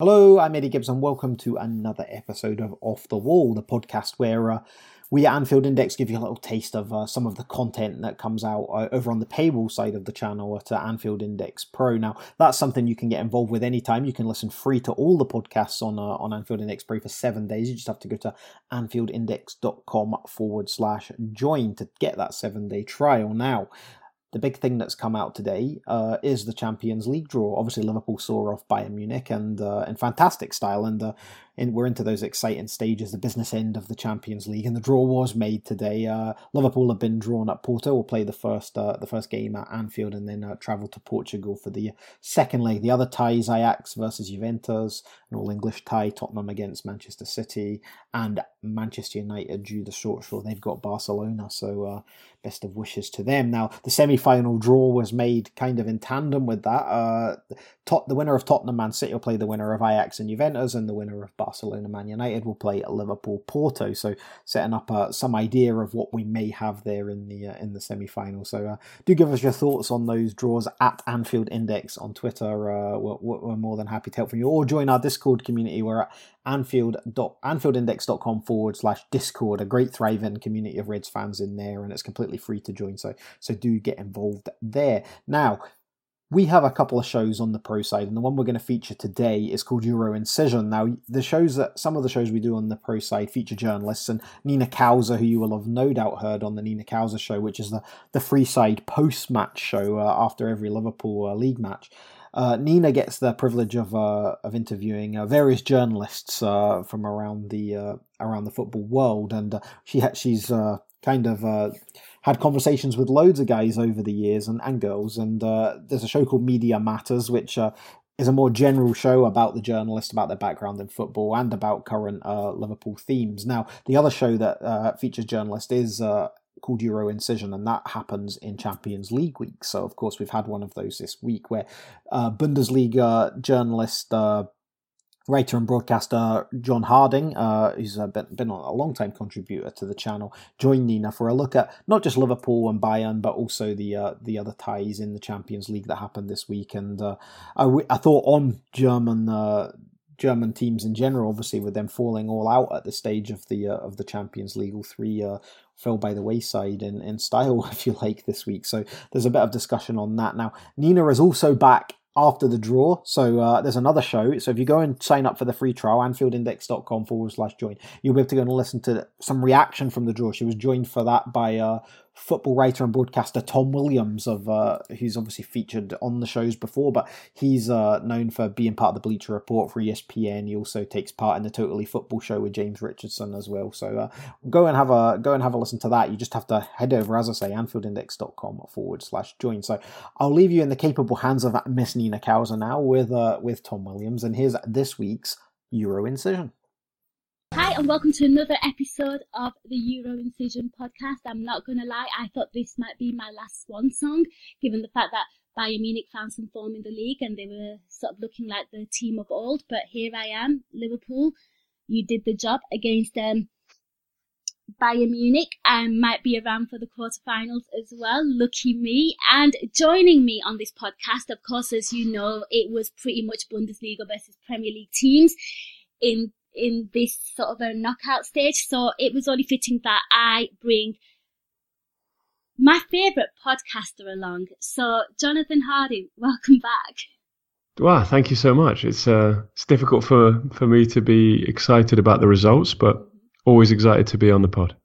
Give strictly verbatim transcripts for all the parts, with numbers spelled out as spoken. Hello, I'm Eddie Gibbs and welcome to another episode of Off the Wall, the podcast where uh, we at Anfield Index give you a little taste of uh, some of the content that comes out uh, over on the paywall side of the channel at uh, Anfield Index Pro. Now, that's something you can get involved with anytime. You can listen free to all the podcasts on, uh, on Anfield Index Pro for seven days. You just have to go to anfieldindex.com forward slash join to get that seven-day trial now. The big thing that's come out today uh, is the Champions League draw. Obviously, Liverpool saw off Bayern Munich and uh, in fantastic style, and, uh, and we're into those exciting stages, the business end of the Champions League, and the draw was made today. Uh, Liverpool have been drawn at Porto, will play the first uh, the first game at Anfield, and then uh, travel to Portugal for the second leg. The other ties: Ajax versus Juventus, an all-English tie, Tottenham against Manchester City, and Manchester United due the short straw. They've got Barcelona, so uh, best of wishes to them. Now, the semi final draw was made kind of in tandem with that. Uh, Tot- the winner of Tottenham Man City will play the winner of Ajax and Juventus, and the winner of Barcelona Man United will play Liverpool Porto. So setting up uh, some idea of what we may have there in the uh, in the semi final. So uh, do give us your thoughts on those draws at Anfield Index on Twitter. Uh, we're, we're more than happy to help from you, or join our Discord community. We're at Anfield dot, anfieldindex.com forward slash Discord. A great thriving community of Reds fans in there, and it's completely free to join. So so do get involved. Involved there. Now, we have a couple of shows on the pro side, and the one we're going to feature today is called Euro Incision. Now, the shows that some of the shows we do on the pro side feature journalists, and Nina Kauser, who you will have no doubt heard on the Nina Kauser show, which is the the free side post match show uh, after every Liverpool uh, league match. Uh, Nina gets the privilege of uh, of interviewing uh, various journalists uh, from around the uh, around the football world, and uh, she ha- she's uh, kind of. Uh, had conversations with loads of guys over the years and, and girls. And uh, there's a show called Media Matters, which uh, is a more general show about the journalist, about their background in football and about current uh, Liverpool themes. Now, the other show that uh, features journalists is uh, called Euro Incision, and that happens in Champions League week. So, of course, we've had one of those this week where uh, Bundesliga journalist... Uh, Writer and broadcaster John Harding, uh, who's been, been a long-time contributor to the channel, joined Nina for a look at not just Liverpool and Bayern, but also the uh, the other ties in the Champions League that happened this week. And uh, I, I thought on German uh, German teams in general, obviously with them falling all out at the stage of the uh, of the Champions League, all three uh, fell by the wayside in, in style, if you like, this week. So there's a bit of discussion on that. Now, Nina is also back after the draw, so uh, there's another show. So if you go and sign up for the free trial, anfieldindex.com forward slash join, you'll be able to go and listen to some reaction from the draw. She was joined for that by uh, football writer and broadcaster Tom Williams, of uh, who's obviously featured on the shows before, but he's uh, known for being part of the Bleacher Report for E S P N. He also takes part in the Totally Football Show with James Richardson as well. So uh, go and have a go and have a listen to that. You just have to head over, as I say, anfieldindex.com forward slash join. So I'll leave you in the capable hands of Miss Nina Kauser now with uh, with Tom Williams, and here's this week's Euro Incision. Hi and welcome to another episode of the Euro Incision podcast. I'm not going to lie, I thought this might be my last swan song, given the fact that Bayern Munich found some form in the league and they were sort of looking like the team of old. But here I am, Liverpool, you did the job against um, Bayern Munich and might be around for the quarterfinals as well. Lucky me. And joining me on this podcast, of course, as you know, it was pretty much Bundesliga versus Premier League teams in in this sort of a knockout stage, so it was only fitting that I bring my favourite podcaster along. So, Jonathan Harding, welcome back. Wow, thank you so much. It's uh, it's difficult for, for me to be excited about the results, but always excited to be on the pod.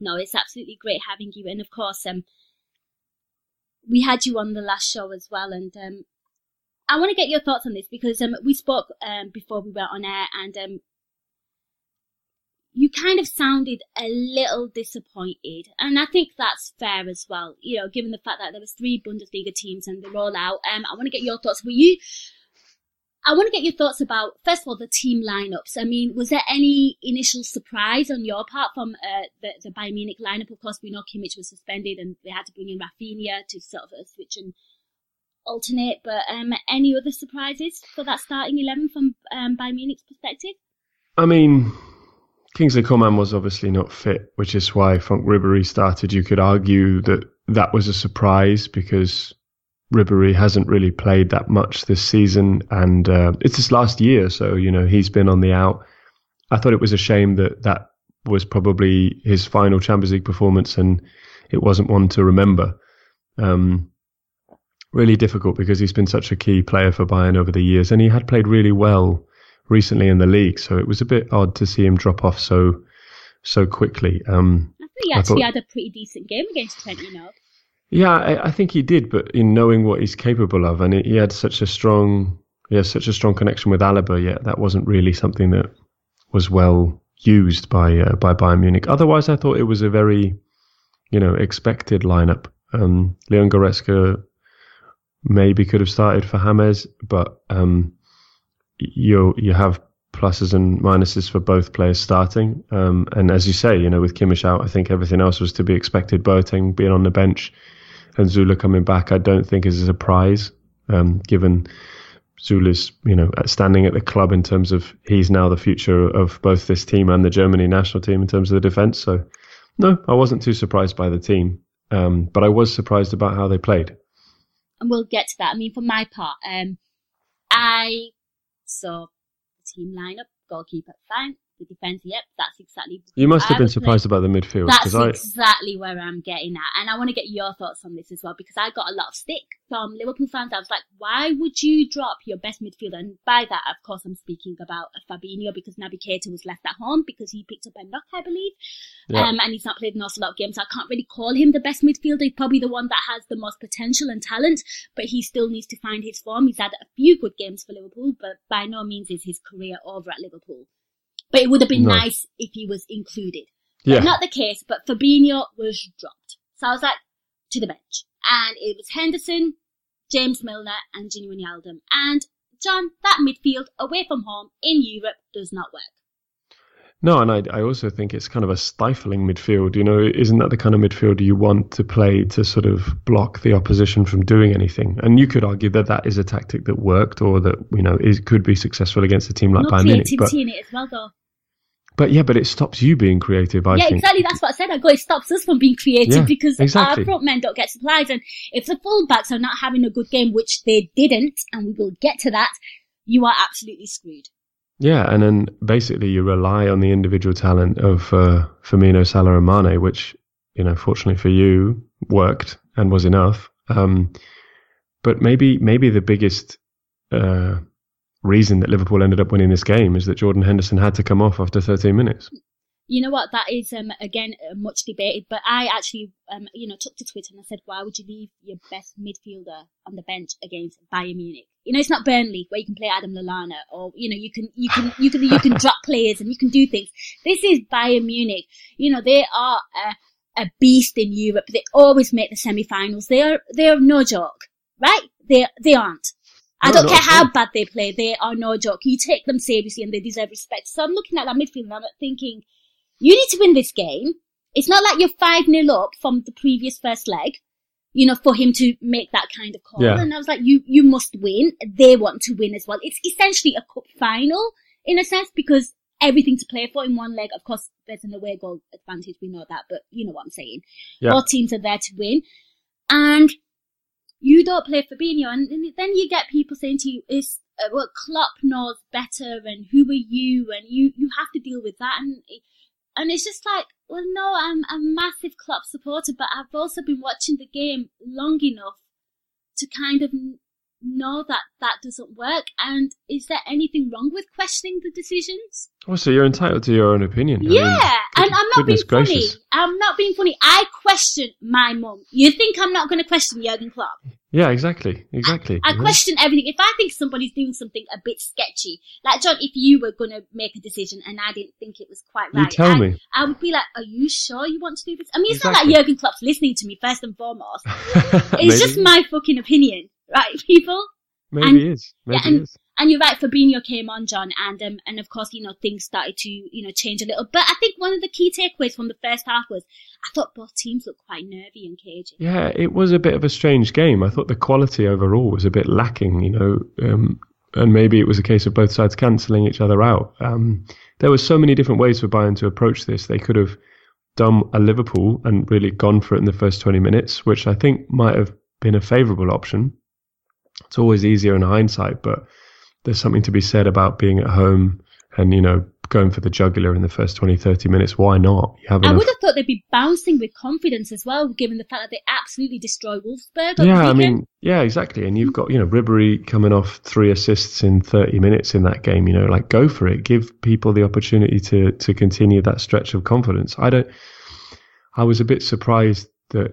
No, it's absolutely great having you, and of course, um, we had you on the last show as well, and um, I want to get your thoughts on this because um, we spoke um, before we went on air, and um, you kind of sounded a little disappointed, and I think that's fair as well. You know, given the fact that there was three Bundesliga teams and they're all out. Um, I want to get your thoughts. Were you? I want to get your thoughts about, first of all, the team lineups. I mean, was there any initial surprise on your part from uh, the, the Bayern Munich lineup? Of course, we know Kimmich was suspended and they had to bring in Rafinha to sort of uh, switch and alternate. But um, any other surprises for that starting eleven from um, Bayern Munich's perspective? I mean, Kingsley Coman was obviously not fit, which is why Franck Ribéry started. You could argue that that was a surprise because Ribéry hasn't really played that much this season, and uh, it's his last year, so you know he's been on the out. I thought it was a shame that that was probably his final Champions League performance, and it wasn't one to remember. Um, really difficult because he's been such a key player for Bayern over the years, and he had played really well recently in the league, so it was a bit odd to see him drop off so so quickly. Um, I think he actually thought, had a pretty decent game against Trent, you know. Yeah, I, I think he did, but in knowing what he's capable of, and he, he had such a strong, he has such a strong connection with Alaba. Yet that wasn't really something that was well used by uh, by Bayern Munich. Otherwise, I thought it was a very, you know, expected lineup. Um, Leon Goretzka maybe could have started for James, but um, you you have pluses and minuses for both players starting. Um, and as you say, you know, with Kimmich out, I think everything else was to be expected. Boateng being on the bench and Zula coming back, I don't think is a surprise, um, given Zula's, you know, standing at the club in terms of he's now the future of both this team and the Germany national team in terms of the defence. So, no, I wasn't too surprised by the team, um, but I was surprised about how they played. And we'll get to that. I mean, for my part, um, I saw the team lineup, goalkeeper, fine. The defence, yep, that's exactly. You must have been surprised about the midfield. That's exactly where I'm getting at. And I want to get your thoughts on this as well, because I got a lot of stick from Liverpool fans. I was like, why would you drop your best midfielder? And by that, of course, I'm speaking about Fabinho, because Naby Keita was left at home because he picked up a knock, I believe. Yeah. Um, and he's not played an awful lot of games. So I can't really call him the best midfielder. He's probably the one that has the most potential and talent, but he still needs to find his form. He's had a few good games for Liverpool, but by no means is his career over at Liverpool. But it would have been no. nice if he was included. But yeah. Not the case, but Fabinho was dropped. So I was like, to the bench. And it was Henderson, James Milner and Gini Wijnaldum. And, John, that midfield away from home in Europe does not work. No, and I, I also think it's kind of a stifling midfield. You know, isn't that the kind of midfield you want to play to sort of block the opposition from doing anything? And you could argue that that is a tactic that worked, or that, you know, is, could be successful against a team like Bayern Munich. Not creativity in it as well, though. But yeah, but it stops you being creative, I yeah, think. Yeah, exactly. That's what I said. I go, it stops us from being creative yeah, because exactly. our front men don't get supplies. And if the fullbacks are not having a good game, which they didn't, and we will get to that, you are absolutely screwed. Yeah, and then basically you rely on the individual talent of uh, Firmino, Salah and Mane, which, you know, fortunately for you, worked and was enough. Um, but maybe maybe the biggest uh, reason that Liverpool ended up winning this game is that Jordan Henderson had to come off after thirteen minutes. You know what, that is, um, again, much debated, but I actually, um, you know, took to Twitter and I said, why would you leave your best midfielder on the bench against Bayern Munich? You know, it's not Burnley where you can play Adam Lallana, or, you know, you can, you can, you can, you can drop players and you can do things. This is Bayern Munich. You know, they are a, a beast in Europe. They always make the semi-finals. They are, they are no joke, right? They, they aren't. I no, don't care how bad they play. They are no joke. You take them seriously and they deserve respect. So I'm looking at that midfield and I'm thinking, you need to win this game. It's not like you're five nil up from the previous first leg, you know, for him to make that kind of call. Yeah. And I was like, you you must win. They want to win as well. It's essentially a cup final, in a sense, because everything to play for in one leg. Of course, there's an away goal advantage. We know that, but you know what I'm saying. Yeah. All teams are there to win. And you don't play Fabinho. And then you get people saying to you, it's, uh, well, Klopp knows better, and who are you? And you, you have to deal with that. And it, And it's just like, well, no, I'm a massive Klopp supporter, but I've also been watching the game long enough to kind of know that that doesn't work. And is there anything wrong with questioning the decisions? Oh, so you're entitled to your own opinion. Yeah, I mean, and I'm not being funny. Gracious. I'm not being funny. I question my mum. You think I'm not going to question Jurgen Klopp? Yeah, exactly, exactly. I, I question everything. If I think somebody's doing something a bit sketchy, like, John, if you were going to make a decision and I didn't think it was quite right, you tell I, me. I would be like, are you sure you want to do this? I mean, it's exactly. not like Jurgen Klopp's listening to me, first and foremost. It's just my fucking opinion, right, people? Maybe and, it is. Maybe yeah, it is. And you're right, Fabinho came on, John, and um, and of course, you know, things started to, you know, change a little. But I think one of the key takeaways from the first half was I thought both teams looked quite nervy and cagey. Yeah, it was a bit of a strange game. I thought the quality overall was a bit lacking, you know, um, and maybe it was a case of both sides cancelling each other out. Um, there were so many different ways for Bayern to approach this. They could have done a Liverpool and really gone for it in the first twenty minutes, which I think might have been a favourable option. It's always easier in hindsight, but there's something to be said about being at home and, you know, going for the jugular in the first twenty, thirty minutes. Why not? You have I enough... would have thought they'd be bouncing with confidence as well, given the fact that they absolutely destroy Wolfsburg. On yeah, the I mean, yeah, exactly. And you've got, you know, Ribéry coming off three assists in thirty minutes in that game. You know, like, go for it. Give people the opportunity to to continue that stretch of confidence. I don't... I was a bit surprised that...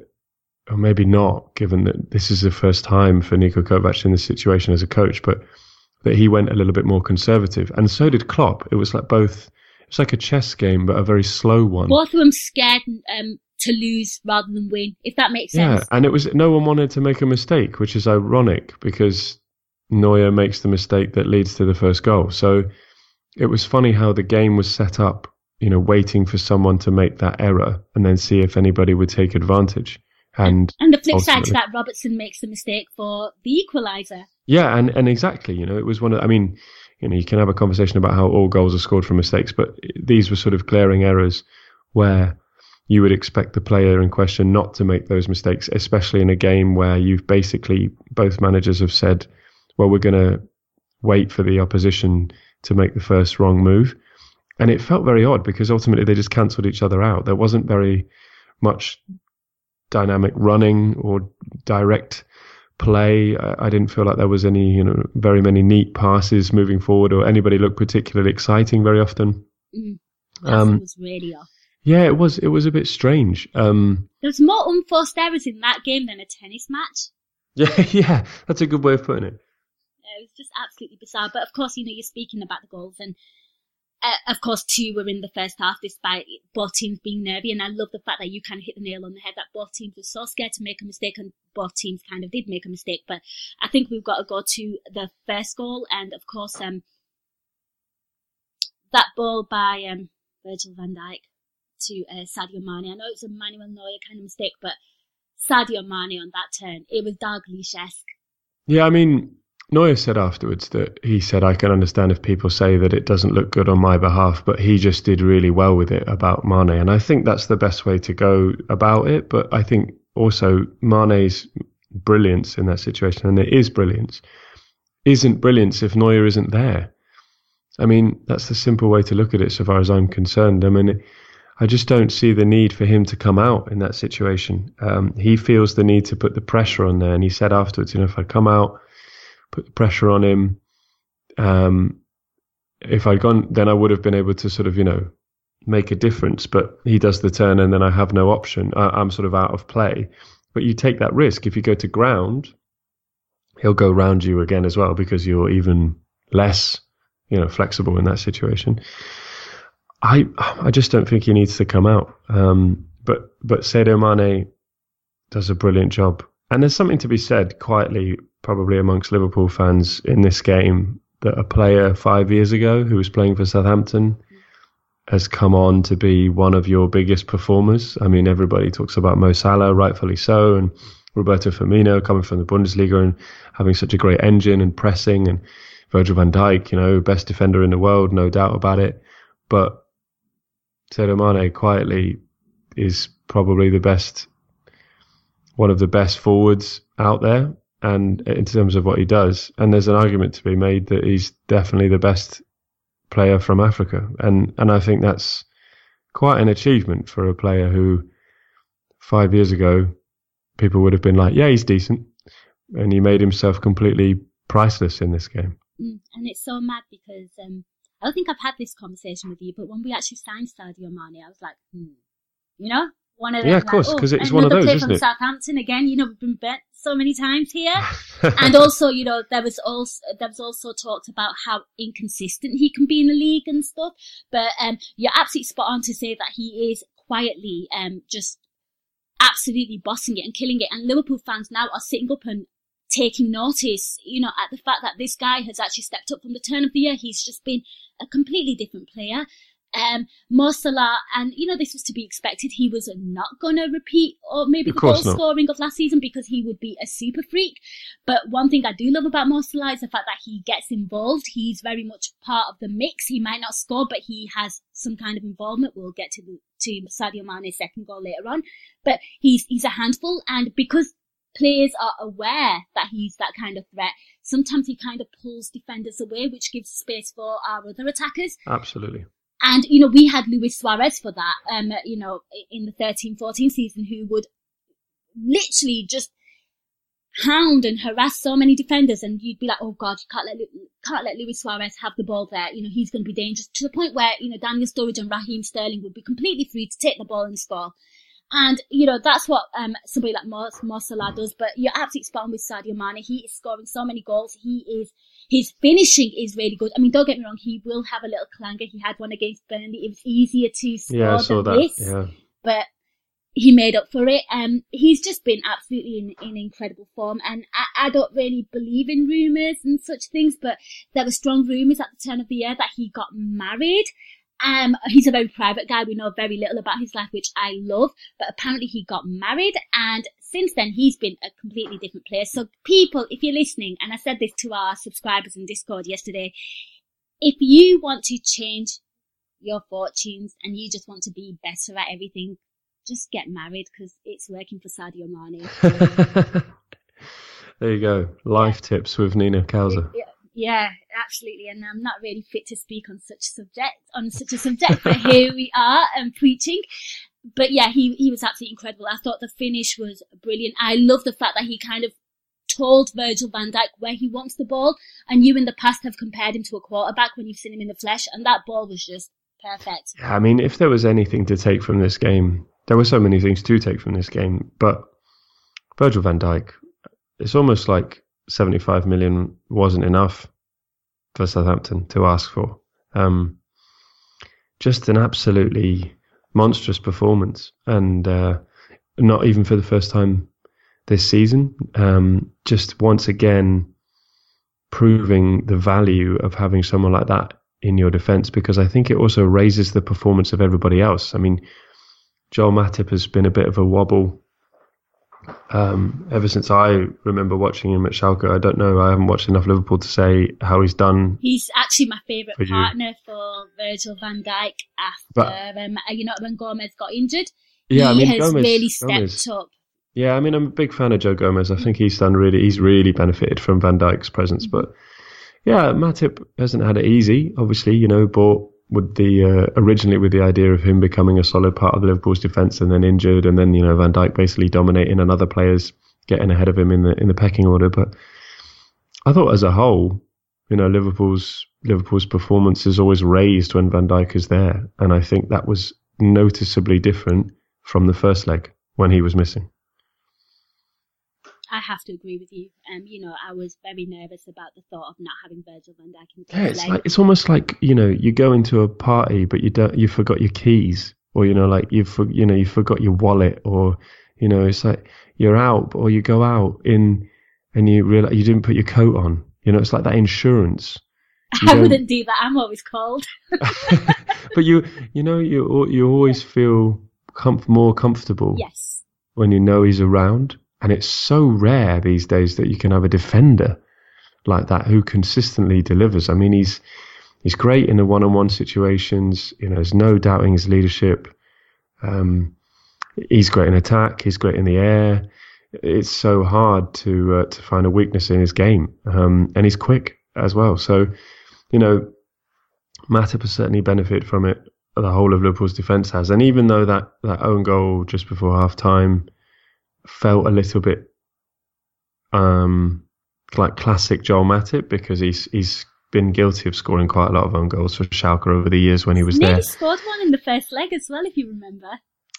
or maybe not, given that this is the first time for Niko Kovac in this situation as a coach, but that he went a little bit more conservative. And so did Klopp. It was like both, it's like a chess game, but a very slow one. Both of them scared um, to lose rather than win, if that makes sense. Yeah, and it was, no one wanted to make a mistake, which is ironic because Neuer makes the mistake that leads to the first goal. So it was funny how the game was set up, you know, waiting for someone to make that error and then see if anybody would take advantage. And, and the flip side to that, Robertson makes the mistake for the equaliser. Yeah, and, and exactly, you know, it was one of, I mean, you know, you can have a conversation about how all goals are scored from mistakes, but these were sort of glaring errors where you would expect the player in question not to make those mistakes, especially in a game where you've basically, both managers have said, well, we're going to wait for the opposition to make the first wrong move. And it felt very odd because ultimately they just cancelled each other out. There wasn't very much dynamic running or direct play. I didn't feel like there was any, you know, very many neat passes moving forward or anybody looked particularly exciting very often. Mm, um, was really off. Yeah, it was. It was a bit strange. Um, there was more unforced errors in that game than a tennis match. Yeah, yeah, that's a good way of putting it. It was just absolutely bizarre. But of course, you know, you're speaking about the goals and. Uh, of course, two were in the first half despite both teams being nervy. And I love the fact that you kind of hit the nail on the head that both teams were so scared to make a mistake and both teams kind of did make a mistake. But I think we've got to go to the first goal. And, of course, um, that ball by um, Virgil van Dijk to uh, Sadio Mane. I know it's a Manuel Neuer kind of mistake, but Sadio Mane on that turn, it was Dalglish-esque. Yeah, I mean... Neuer said afterwards that he said, I can understand if people say that it doesn't look good on my behalf, but he just did really well with it about Mane. And I think that's the best way to go about it. But I think also Mane's brilliance in that situation, and it is brilliance, isn't brilliance if Neuer isn't there. I mean, that's the simple way to look at it so far as I'm concerned. I mean, I just don't see the need for him to come out in that situation. Um, he feels the need to put the pressure on there. And he said afterwards, you know, if I come out, put the pressure on him. Um, if I'd gone, then I would have been able to sort of, you know, make a difference. But he does the turn and then I have no option. I, I'm sort of out of play. But you take that risk. If you go to ground, he'll go round you again as well because you're even less, you know, flexible in that situation. I I just don't think he needs to come out. Um, but, but Sadio Mane does a brilliant job. And there's something to be said quietly, probably amongst Liverpool fans in this game, that a player five years ago who was playing for Southampton has come on to be one of your biggest performers. I mean, everybody talks about Mo Salah, rightfully so, and Roberto Firmino coming from the Bundesliga and having such a great engine and pressing, and Virgil van Dijk, you know, best defender in the world, no doubt about it. But Sadio Mane quietly is probably the best, one of the best forwards out there, and in terms of what he does. And there's an argument to be made that he's definitely the best player from Africa. And and I think that's quite an achievement for a player who five years ago people would have been like, yeah, he's decent. And he made himself completely priceless in this game. Mm, and it's so mad because um, I don't think I've had this conversation with you, but when we actually signed Sadio Mane, I was like, hmm, you know? One of them, yeah, of course, because like, oh, it's one of those, isn't it? Southampton again. You know, we've been bet so many times here, and also, you know, there was also there was also talked about how inconsistent he can be in the league and stuff. But um, you're absolutely spot on to say that he is quietly um just absolutely bossing it and killing it. And Liverpool fans now are sitting up and taking notice, you know, at the fact that this guy has actually stepped up from the turn of the year. He's just been a completely different player. Um, Mo Salah, and you know, this was to be expected. He was not going to repeat or maybe the goal not. scoring of last season, because he would be a super freak. But one thing I do love about Mo Salah is the fact that he gets involved. He's very much part of the mix. He might not score, but he has some kind of involvement. We'll get to the, to Sadio Mane's second goal later on. But he's he's a handful, and because players are aware that he's that kind of threat, sometimes he kind of pulls defenders away, which gives space for our other attackers. Absolutely. And, you know, we had Luis Suarez for that, um, you know, in the thirteen fourteen season, who would literally just hound and harass so many defenders. And you'd be like, oh, God, you can't let, can't let Luis Suarez have the ball there. You know, he's going to be dangerous, to the point where, you know, Daniel Sturridge and Raheem Sterling would be completely free to take the ball and score. And, you know, that's what um, somebody like Mo, Mo Salah does. But you're absolutely spot on with Sadio Mane. He is scoring so many goals. He is, his finishing is really good. I mean, don't get me wrong, he will have a little clanger. He had one against Burnley. It was easier to score yeah, I saw than that. this. Yeah. But he made up for it. Um, he's just been absolutely in, in incredible form. And I, I don't really believe in rumours and such things, but there were strong rumours at the turn of the year that he got married. Um, he's a very private guy. We know very little about his life, which I love. But apparently he got married, and since then he's been a completely different player. So people, if you're listening, and I said this to our subscribers in Discord yesterday, if you want to change your fortunes and you just want to be better at everything, just get married, because it's working for Sadio Mane. There you go. Life yeah. tips with Nina Kauser. Yeah. Yeah, absolutely. And I'm not really fit to speak on such subject, on such a subject, but here we are and um, preaching. But yeah, he, he was absolutely incredible. I thought the finish was brilliant. I love the fact that he kind of told Virgil van Dijk where he wants the ball. And you in the past have compared him to a quarterback when you've seen him in the flesh. And that ball was just perfect. Yeah, I mean, if there was anything to take from this game, there were so many things to take from this game. But Virgil van Dijk, it's almost like seventy-five million wasn't enough for Southampton to ask for. Um, just an absolutely monstrous performance, and uh, not even for the first time this season. Um, just once again proving the value of having someone like that in your defence, because I think it also raises the performance of everybody else. I mean, Joel Matip has been a bit of a wobble Um, ever since I remember watching him at Schalke. I don't know, I haven't watched enough Liverpool to say how he's done. He's actually my favourite for partner for Virgil van Dijk after, but, um, you know, when Gomez got injured. Yeah, he I mean, has Gomez, really stepped Gomez. up. Yeah, I mean, I'm a big fan of Joe Gomez. I think he's done really, he's really benefited from Van Dijk's presence. Mm-hmm. But yeah, Matip hasn't had it easy, obviously, you know, bought with the uh, originally with the idea of him becoming a solid part of Liverpool's defence, and then injured, and then, you know, Van Dijk basically dominating and other players getting ahead of him in the in the pecking order. But I thought as a whole, you know, Liverpool's Liverpool's performance is always raised when Van Dijk is there, and I think that was noticeably different from the first leg when he was missing. I have to agree with you. Um, you know, I was very nervous about the thought of not having Virgil van Dijk in the yeah, it's, like, it's almost like, you know, you go into a party, but you don't, you forgot your keys, or, you know, like you, for, you know, you forgot your wallet, or, you know, it's like you're out, or you go out in, and you realize you didn't put your coat on. You know, it's like that insurance. You I don't... wouldn't do that. I'm always cold. But you, you know, you you always feel comf- more comfortable. Yes. When you know he's around. And it's so rare these days that you can have a defender like that who consistently delivers. I mean, he's he's great in the one-on-one situations. You know, there's no doubting his leadership. Um, he's great in attack. He's great in the air. It's so hard to uh, to find a weakness in his game. Um, and he's quick as well. So, you know, Matip has certainly benefited from it. The whole of Liverpool's defence has. And even though that, that own goal just before half-time felt a little bit um, like classic Joel Matip, because he's he's been guilty of scoring quite a lot of own goals for Schalke over the years when he was Maybe there. He scored one in the first leg as well, if you remember.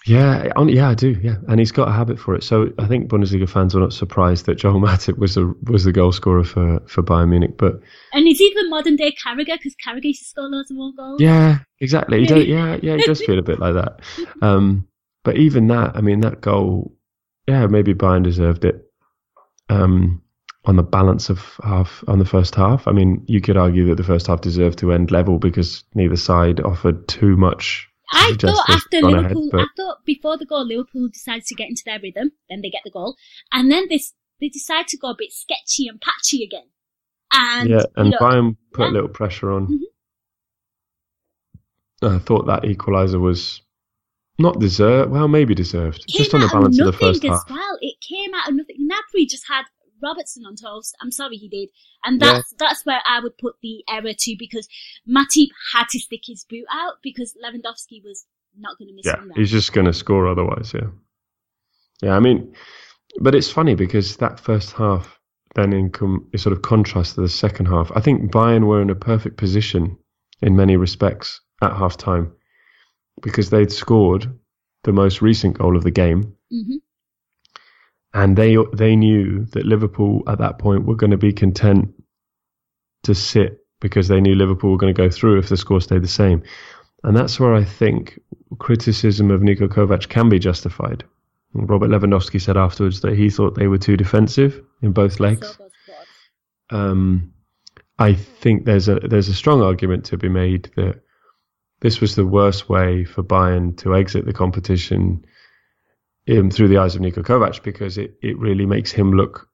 Yeah, yeah, I do. Yeah, and he's got a habit for it. So I think Bundesliga fans are not surprised that Joel Matip was the was the goal scorer for, for Bayern Munich. But and he's even modern day Carragher, because Carragher used to score loads of own goals. Yeah, exactly. He does, yeah, yeah, he does feel a bit like that. Um, but even that, I mean, that goal. Yeah, maybe Bayern deserved it. Um, on the balance of half on the first half. I mean, you could argue that the first half deserved to end level because neither side offered too much. I thought after Liverpool, ahead, I thought before the goal, Liverpool decided to get into their rhythm. Then they get the goal, and then they they decide to go a bit sketchy and patchy again. And yeah, and look, Bayern put yeah. a little pressure on. Mm-hmm. I thought that equaliser was not deserved. Well, maybe deserved. It just on the balance of, of the first half. As well, it came out of nothing. Gnabry just had Robertson on toast. I'm sorry, he did, and that's yeah. that's where I would put the error to, because Matip had to stick his boot out because Lewandowski was not going to miss yeah, him there. He's just going to score otherwise. Yeah, yeah. I mean, but it's funny because that first half then in com- is sort of contrast to the second half. I think Bayern were in a perfect position in many respects at half time because they'd scored the most recent goal of the game. Mm-hmm. And they they knew that Liverpool at that point were going to be content to sit because they knew Liverpool were going to go through if the score stayed the same. And that's where I think criticism of Niko Kovac can be justified. Robert Lewandowski said afterwards that he thought they were too defensive in both legs. Um, I think there's a there's a strong argument to be made that this was the worst way for Bayern to exit the competition Um, through the eyes of Niko Kovac, because it, it really makes him look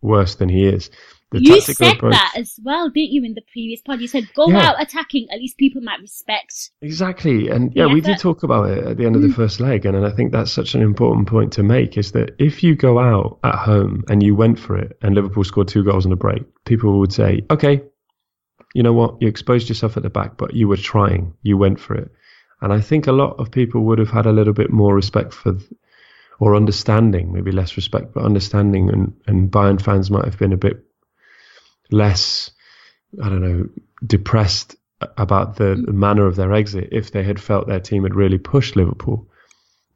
worse than he is. The you said approach, that as well, didn't you, in the previous pod? You said, go yeah. out attacking, at least people might respect. Exactly, and yeah, effort. We did talk about it at the end of the mm. first leg, and, and I think that's such an important point to make, is that if you go out at home and you went for it, and Liverpool scored two goals in a break, people would say, okay, you know what, you exposed yourself at the back, but you were trying, you went for it. And I think a lot of people would have had a little bit more respect for th- or understanding, maybe less respect, but understanding, and, and Bayern fans might have been a bit less, I don't know, depressed about the, the manner of their exit if they had felt their team had really pushed Liverpool.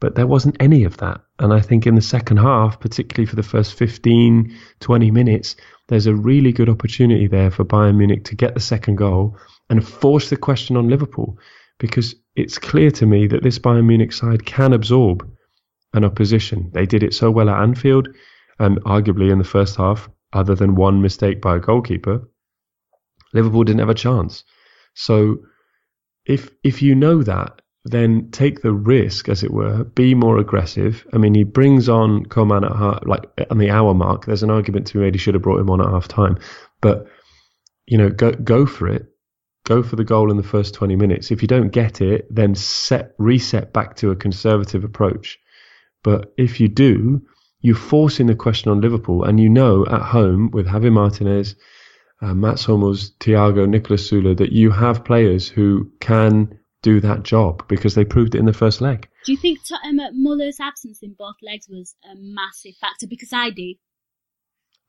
But there wasn't any of that. And I think in the second half, particularly for the first fifteen, twenty minutes, there's a really good opportunity there for Bayern Munich to get the second goal and force the question on Liverpool, because it's clear to me that this Bayern Munich side can absorb an opposition. They did it so well at Anfield, and arguably in the first half, other than one mistake by a goalkeeper, Liverpool didn't have a chance. So if if you know that, then take the risk, as it were, be more aggressive. I mean, he brings on Coman at half, like on the hour mark. There's an argument to be made he should have brought him on at half time, but you know, go go for it. Go for the goal in the first twenty minutes. If you don't get it, then set reset back to a conservative approach. But if you do, you're forcing the question on Liverpool, and you know at home with Javi Martinez, uh, Mats Hummels, Thiago, Nicolas Sula, that you have players who can do that job because they proved it in the first leg. Do you think Tottenham Muller's absence in both legs was a massive factor? Because I do.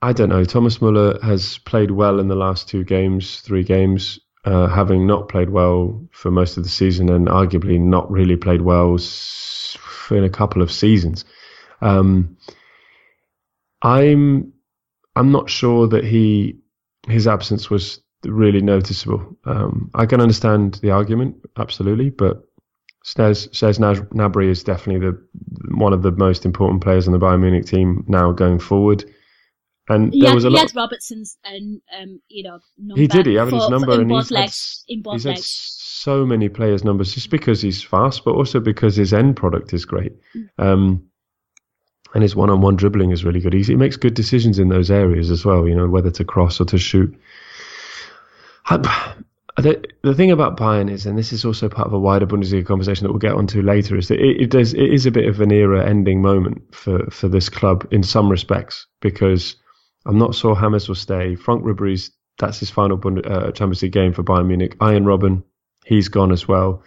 I don't know. Thomas Muller has played well in the last two games, three games, uh, having not played well for most of the season, and arguably not really played well s- in a couple of seasons. Um, I'm I'm not sure that he his absence was really noticeable. Um, I can understand the argument, absolutely, but Serge Gnabry is definitely the one of the most important players on the Bayern Munich team now going forward. And there had, was a lot. He had Robertson's, and um, you know, number. He did. He had his number, and he's legs, had, in both he's legs. had so many players' numbers, just because he's fast, but also because his end product is great, um, and his one-on-one dribbling is really good. He's, he makes good decisions in those areas as well. You know, whether to cross or to shoot. I, the, the thing about Bayern is, and this is also part of a wider Bundesliga conversation that we'll get onto later, is that it, it does it is a bit of an era-ending moment for for this club in some respects, because I'm not sure Hammers will stay. Franck Ribery's, that's his final uh, Champions League game for Bayern Munich. Ian Robben, he's gone as well.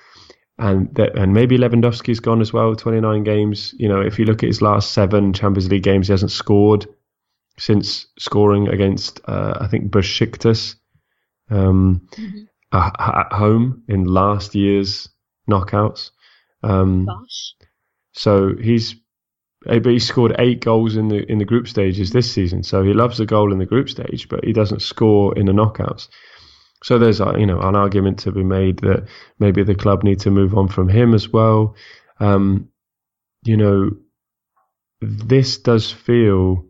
And th- and maybe Lewandowski's gone as well, twenty-nine games. You know, if you look at his last seven Champions League games, he hasn't scored since scoring against, uh, I think, Besiktas um, mm-hmm. at home in last year's knockouts. Um, Gosh. So he's... But he scored eight goals in the in the group stages this season, so he loves a goal in the group stage, but he doesn't score in the knockouts. So there's you know an argument to be made that maybe the club need to move on from him as well. Um, you know, this does feel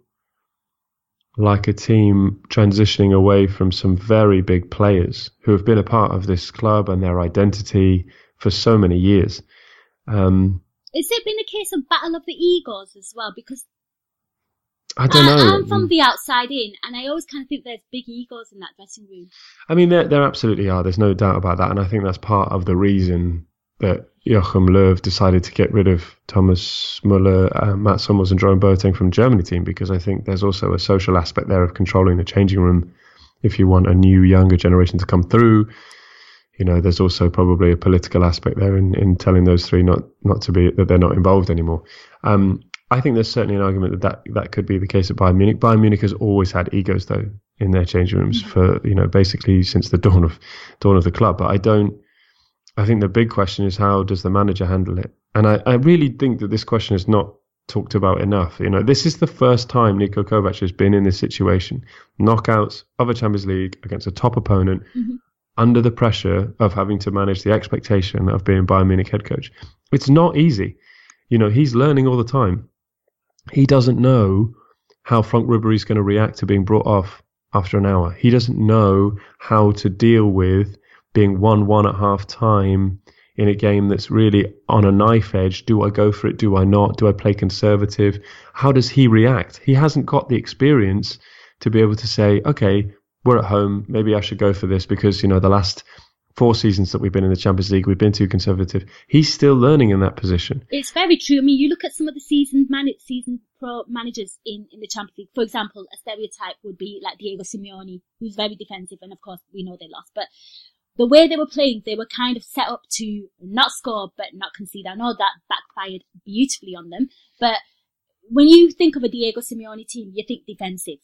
like a team transitioning away from some very big players who have been a part of this club and their identity for so many years. Um, Has it been a case of battle of the egos as well? Because I don't know. I, I'm from the outside in, and I always kind of think there's big egos in that dressing room. I mean, there, there absolutely are. There's no doubt about that, and I think that's part of the reason that Joachim Löw decided to get rid of Thomas Müller, uh, Mats Hummels and Jerome Boateng from Germany team, because I think there's also a social aspect there of controlling the changing room if you want a new, younger generation to come through. You know, there's also probably a political aspect there in, in telling those three not, not to be, that they're not involved anymore. Um, I think there's certainly an argument that, that that could be the case at Bayern Munich. Bayern Munich has always had egos, though, in their changing rooms for, you know, basically since the dawn of dawn of the club. But I don't... I think the big question is, how does the manager handle it? And I, I really think that this question is not talked about enough. You know, this is the first time Niko Kovac has been in this situation. Knockouts of a Champions League against a top opponent, mm-hmm. under the pressure of having to manage the expectation of being Bayern Munich head coach. It's not easy. You know, he's learning all the time. He doesn't know how Franck Ribéry is going to react to being brought off after an hour. He doesn't know how to deal with being one one at half time in a game that's really on a knife edge. Do I go for it? Do I not? Do I play conservative? How does he react? He hasn't got the experience to be able to say, okay, we're at home, maybe I should go for this because, you know, the last four seasons that we've been in the Champions League, we've been too conservative. He's still learning in that position. It's very true. I mean, you look at some of the seasoned, man- seasoned pro managers in, in the Champions League. For example, a stereotype would be like Diego Simeone, who's very defensive, and of course, we know they lost. But the way they were playing, they were kind of set up to not score, but not concede. I know that backfired beautifully on them. But when you think of a Diego Simeone team, you think defensive,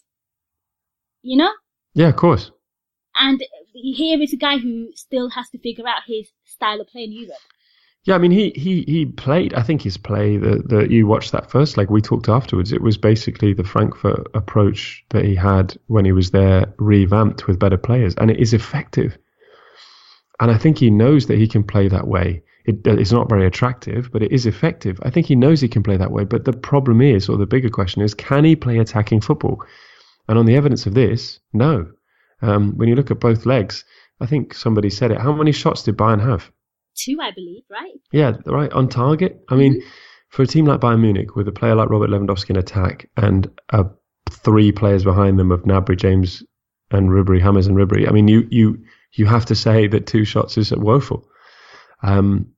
you know? Yeah, of course. And here is a guy who still has to figure out his style of play in Europe. Yeah, I mean, he he, he played, I think his play, that the, you watched that first, like we talked afterwards, it was basically the Frankfurt approach that he had when he was there, revamped with better players. And it is effective. And I think he knows that he can play that way. It, it's not very attractive, but it is effective. I think he knows he can play that way. But the problem is, or the bigger question is, can he play attacking football? And on the evidence of this, no. Um, when you look at both legs, I think somebody said it. How many shots did Bayern have? Two, I believe, right? Yeah, right, on target. I mean, mm-hmm. for a team like Bayern Munich, with a player like Robert Lewandowski in attack and uh, three players behind them of Gnabry, James and Ribéry, Hammers and Ribéry, I mean, you... you You have to say that two shots is woeful. Um,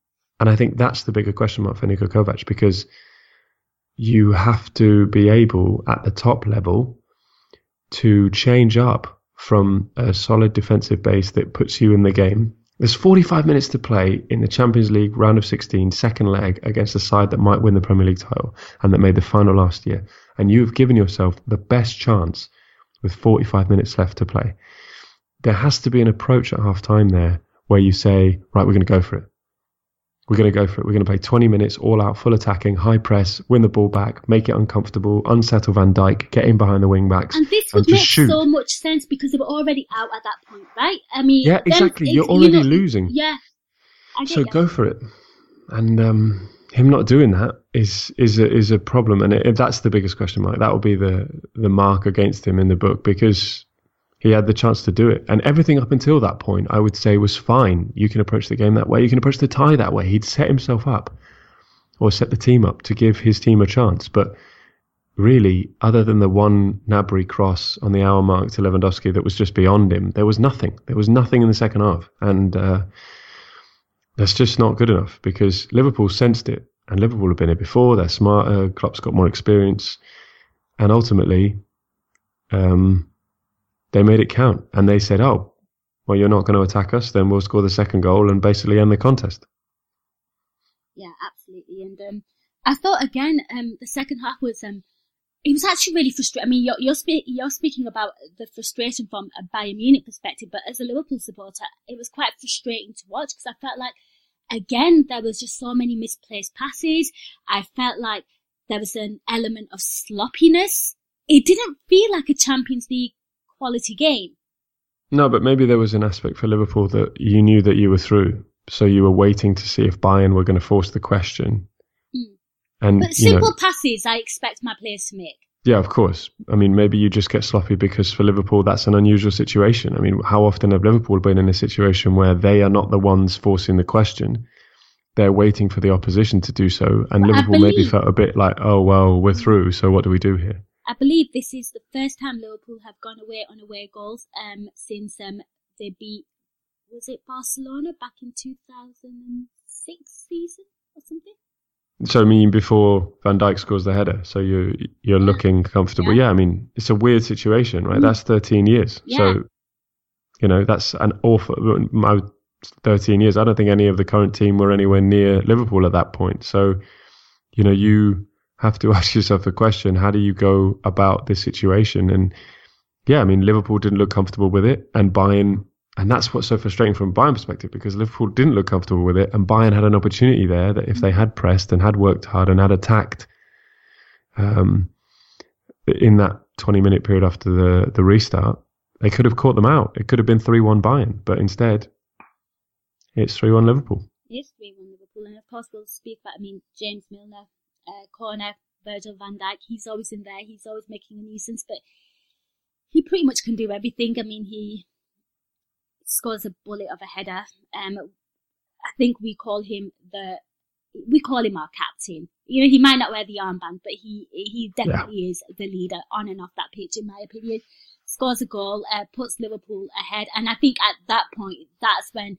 and I think that's the bigger question mark for Niko Kovac, because you have to be able, at the top level, to change up from a solid defensive base that puts you in the game. There's forty-five minutes to play in the Champions League round of sixteen, second leg, against a side that might win the Premier League title and that made the final last year. And you've given yourself the best chance with forty-five minutes left to play. There has to be an approach at half-time there where you say, right, we're going to go for it. We're going to go for it. We're going to play twenty minutes, all out, full attacking, high press, win the ball back, make it uncomfortable, unsettle Van Dijk, get in behind the wing-backs. And this would make shoot. so much sense because they were already out at that point, right? I mean, yeah, exactly. You're already you know, losing. Yeah. So that. Go for it. And um, him not doing that is is a, is a problem. And it, that's the biggest question mark. That will be the, the mark against him in the book, because he had the chance to do it. And everything up until that point, I would say, was fine. You can approach the game that way. You can approach the tie that way. He'd set himself up or set the team up to give his team a chance. But really, other than the one Gnabry cross on the hour mark to Lewandowski that was just beyond him, there was nothing. There was nothing in the second half. And uh, that's just not good enough, because Liverpool sensed it. And Liverpool have been here before. They're smarter. Klopp's got more experience. And ultimately... um. They made it count, and they said, oh, well, you're not going to attack us, then we'll score the second goal and basically end the contest. Yeah, absolutely. And um, I thought, again, um, the second half was, um, it was actually really frustrating. I mean, you're you're, spe- you're speaking about the frustration from a Bayern Munich perspective, but as a Liverpool supporter, it was quite frustrating to watch, because I felt like, again, there was just so many misplaced passes. I felt like there was an element of sloppiness. It didn't feel like a Champions League quality game. No, but maybe there was an aspect for Liverpool that you knew that you were through, so you were waiting to see if Bayern were going to force the question. Mm. And but simple you know, passes I expect my players to make. Yeah, of course. I mean, maybe you just get sloppy because for Liverpool, that's an unusual situation. I mean, how often have Liverpool been in a situation where they are not the ones forcing the question? They're waiting for the opposition to do so. And but Liverpool believe, maybe felt a bit like, oh, well, we're through, so what do we do here? I believe this is the first time Liverpool have gone away on away goals um, since um, they beat, was it Barcelona back in two thousand six season or something? So I mean, before Van Dijk scores the header, so you you're yeah. looking comfortable. Yeah. yeah, I mean, it's a weird situation, right? Mm. That's thirteen years. Yeah. So, you know, that's an awful. My thirteen years. I don't think any of the current team were anywhere near Liverpool at that point. So, you know, you have to ask yourself the question: how do you go about this situation? And yeah, I mean, Liverpool didn't look comfortable with it, and Bayern, and that's what's so frustrating from a Bayern perspective, because Liverpool didn't look comfortable with it, and Bayern had an opportunity there that if they had pressed and had worked hard and had attacked um, in that twenty-minute period after the, the restart, they could have caught them out. It could have been three one Bayern, but instead, it's three one Liverpool. It is three one Liverpool, and of course we'll speak about, I mean, James Milner, uh, corner, Virgil van Dijk, he's always in there, he's always making a nuisance, but he pretty much can do everything. I mean, he scores a bullet of a header. Um, I think we call him the, we call him our captain. You know, he might not wear the armband, but he he definitely yeah. is the leader on and off that pitch, in my opinion. Scores a goal, uh, puts Liverpool ahead, and I think at that point, that's when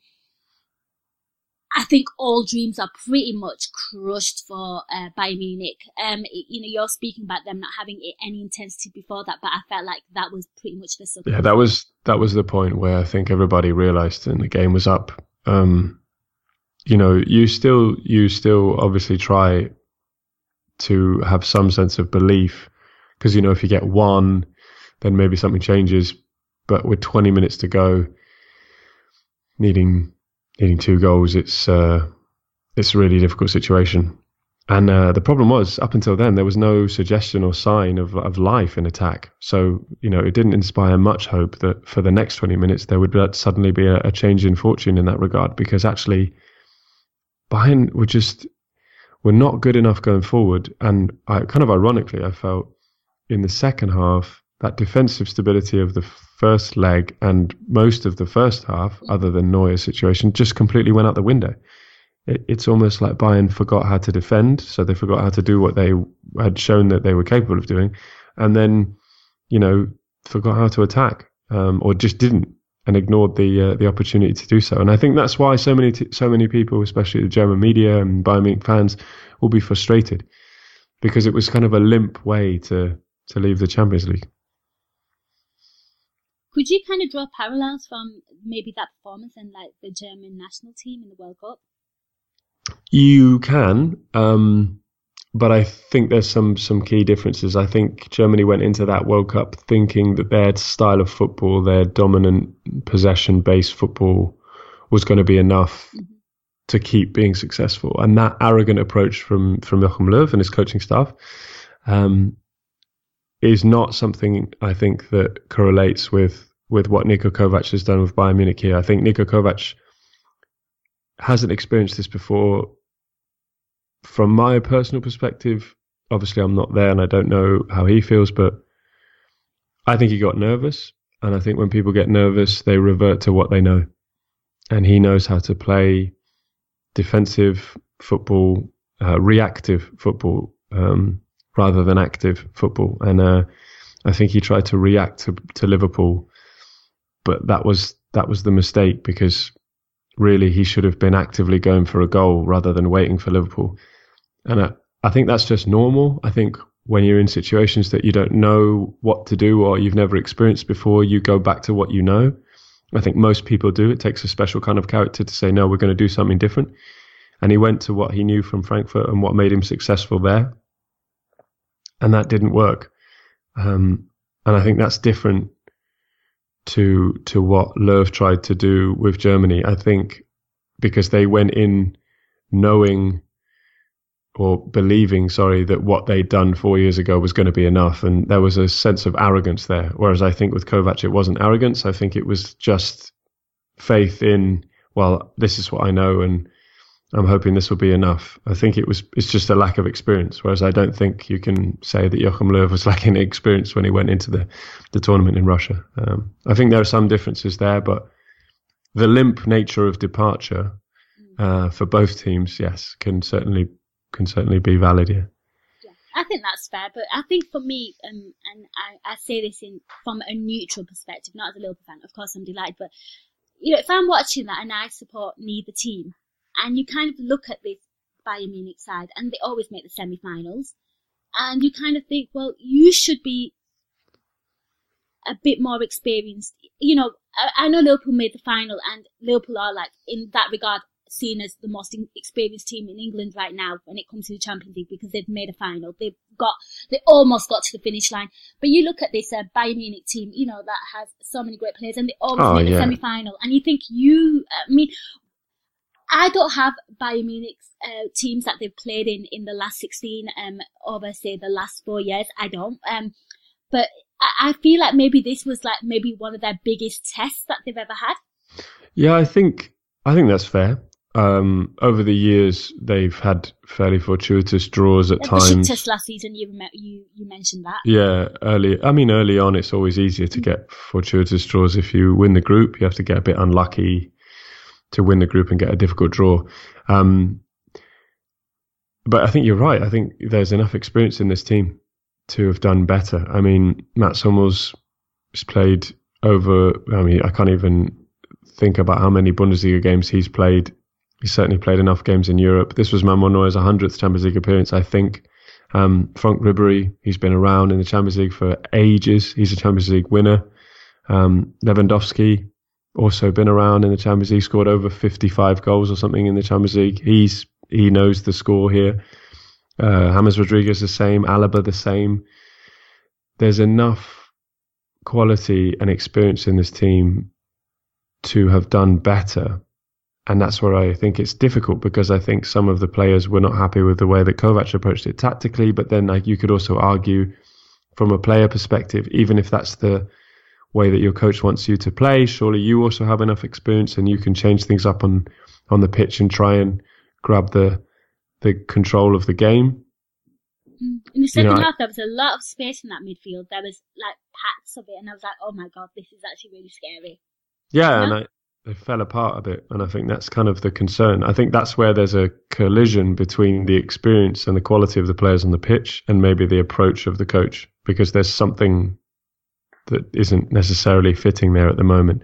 I think all dreams are pretty much crushed for uh, Bayern Munich. Um, you know, you're speaking about them not having any intensity before that, but I felt like that was pretty much the solution. Yeah, that was that was the point where I think everybody realised and the game was up. Um, you know, you still you still obviously try to have some sense of belief because, you know, if you get one, then maybe something changes. But with twenty minutes to go, needing. Needing two goals, it's uh, it's a really difficult situation. And uh, the problem was, up until then, there was no suggestion or sign of of life in attack. So, you know, it didn't inspire much hope that for the next twenty minutes there would suddenly be a, a change in fortune in that regard, because actually Bayern were just were not good enough going forward. And I, kind of ironically, I felt in the second half, that defensive stability of the first leg and most of the first half, other than Neuer's situation, just completely went out the window. It, it's almost like Bayern forgot how to defend, so they forgot how to do what they had shown that they were capable of doing, and then, you know, forgot how to attack, um, or just didn't, and ignored the uh, the opportunity to do so. And I think that's why so many t- so many people, especially the German media and Bayern Munich fans, will be frustrated, because it was kind of a limp way to to leave the Champions League. Could you kind of draw parallels from maybe that performance and like the German national team in the World Cup? You can, um, but I think there's some some key differences. I think Germany went into that World Cup thinking that their style of football, their dominant possession-based football, was going to be enough mm-hmm. to keep being successful. And that arrogant approach from, from Joachim Löw and his coaching staff um, is not something I think that correlates with with what Niko Kovac has done with Bayern Munich here. I think Niko Kovac hasn't experienced this before. From my personal perspective, obviously I'm not there and I don't know how he feels, but I think he got nervous. And I think when people get nervous, they revert to what they know. And he knows how to play defensive football, uh, reactive football, um, rather than active football. And uh, I think he tried to react to, to Liverpool, but that was that was the mistake, because really he should have been actively going for a goal rather than waiting for Liverpool. And I, I think that's just normal. I think when you're in situations that you don't know what to do or you've never experienced before, you go back to what you know. I think most people do. It takes a special kind of character to say, no, we're going to do something different. And he went to what he knew from Frankfurt and what made him successful there. And that didn't work. Um, and I think that's different to to what Löw tried to do with Germany. I think because they went in knowing or believing, sorry, that what they'd done four years ago was going to be enough. And there was a sense of arrogance there. Whereas I think with Kovac, it wasn't arrogance. I think it was just faith in, well, this is what I know and I'm hoping this will be enough. I think it was. It's just a lack of experience, whereas I don't think you can say that Joachim Löw was lacking experience when he went into the, the tournament in Russia. Um, I think there are some differences there, but the limp nature of departure uh, for both teams, yes, can certainly can certainly be valid here. Yeah, I think that's fair, but I think for me, um, and I, I say this in from a neutral perspective, not as a Liverpool fan. Of course, I'm delighted, but you know, if I'm watching that and I support neither team. And you kind of look at this Bayern Munich side, and they always make the semi-finals. And you kind of think, well, you should be a bit more experienced. You know, I, I know Liverpool made the final, and Liverpool are, like, in that regard, seen as the most experienced team in England right now when it comes to the Champions League because they've made a final. They've got, they almost got to the finish line. But you look at this uh, Bayern Munich team, you know, that has so many great players, and they always oh, make yeah. the semi-final. And you think you, I mean... I don't have Bayern Munich's uh, teams that they've played in in the last sixteen um, over, say, the last four years. I don't. Um, but I, I feel like maybe this was like maybe one of their biggest tests that they've ever had. Yeah, I think I think that's fair. Um, over the years, they've had fairly fortuitous draws at times. Besiktas last season, you, rem- you you mentioned that. Yeah, early. I mean, early on, it's always easier to get fortuitous draws. If you win the group, you have to get a bit unlucky to win the group and get a difficult draw. Um, but I think you're right. I think there's enough experience in this team to have done better. I mean, Mats Hummels has played over, I mean, I can't even think about how many Bundesliga games he's played. He's certainly played enough games in Europe. This was Manuel Neuer's one hundredth Champions League appearance, I think. Um, Franck Ribéry, he's been around in the Champions League for ages. He's a Champions League winner. Um, Lewandowski, also been around in the Champions League, scored over fifty-five goals or something in the Champions League. He's he knows the score here. Uh, James Rodriguez the same, Alaba the same. There's enough quality and experience in this team to have done better, and that's where I think it's difficult because I think some of the players were not happy with the way that Kovac approached it tactically. But then, like, you could also argue from a player perspective, even if that's the way that your coach wants you to play, surely you also have enough experience and you can change things up on, on the pitch and try and grab the the control of the game. In the second you know, half, there was a lot of space in that midfield. There was like packs of it, and I was like, oh my God, this is actually really scary. Yeah, you know? and I, it fell apart a bit, and I think that's kind of the concern. I think that's where there's a collision between the experience and the quality of the players on the pitch and maybe the approach of the coach, because there's something that isn't necessarily fitting there at the moment.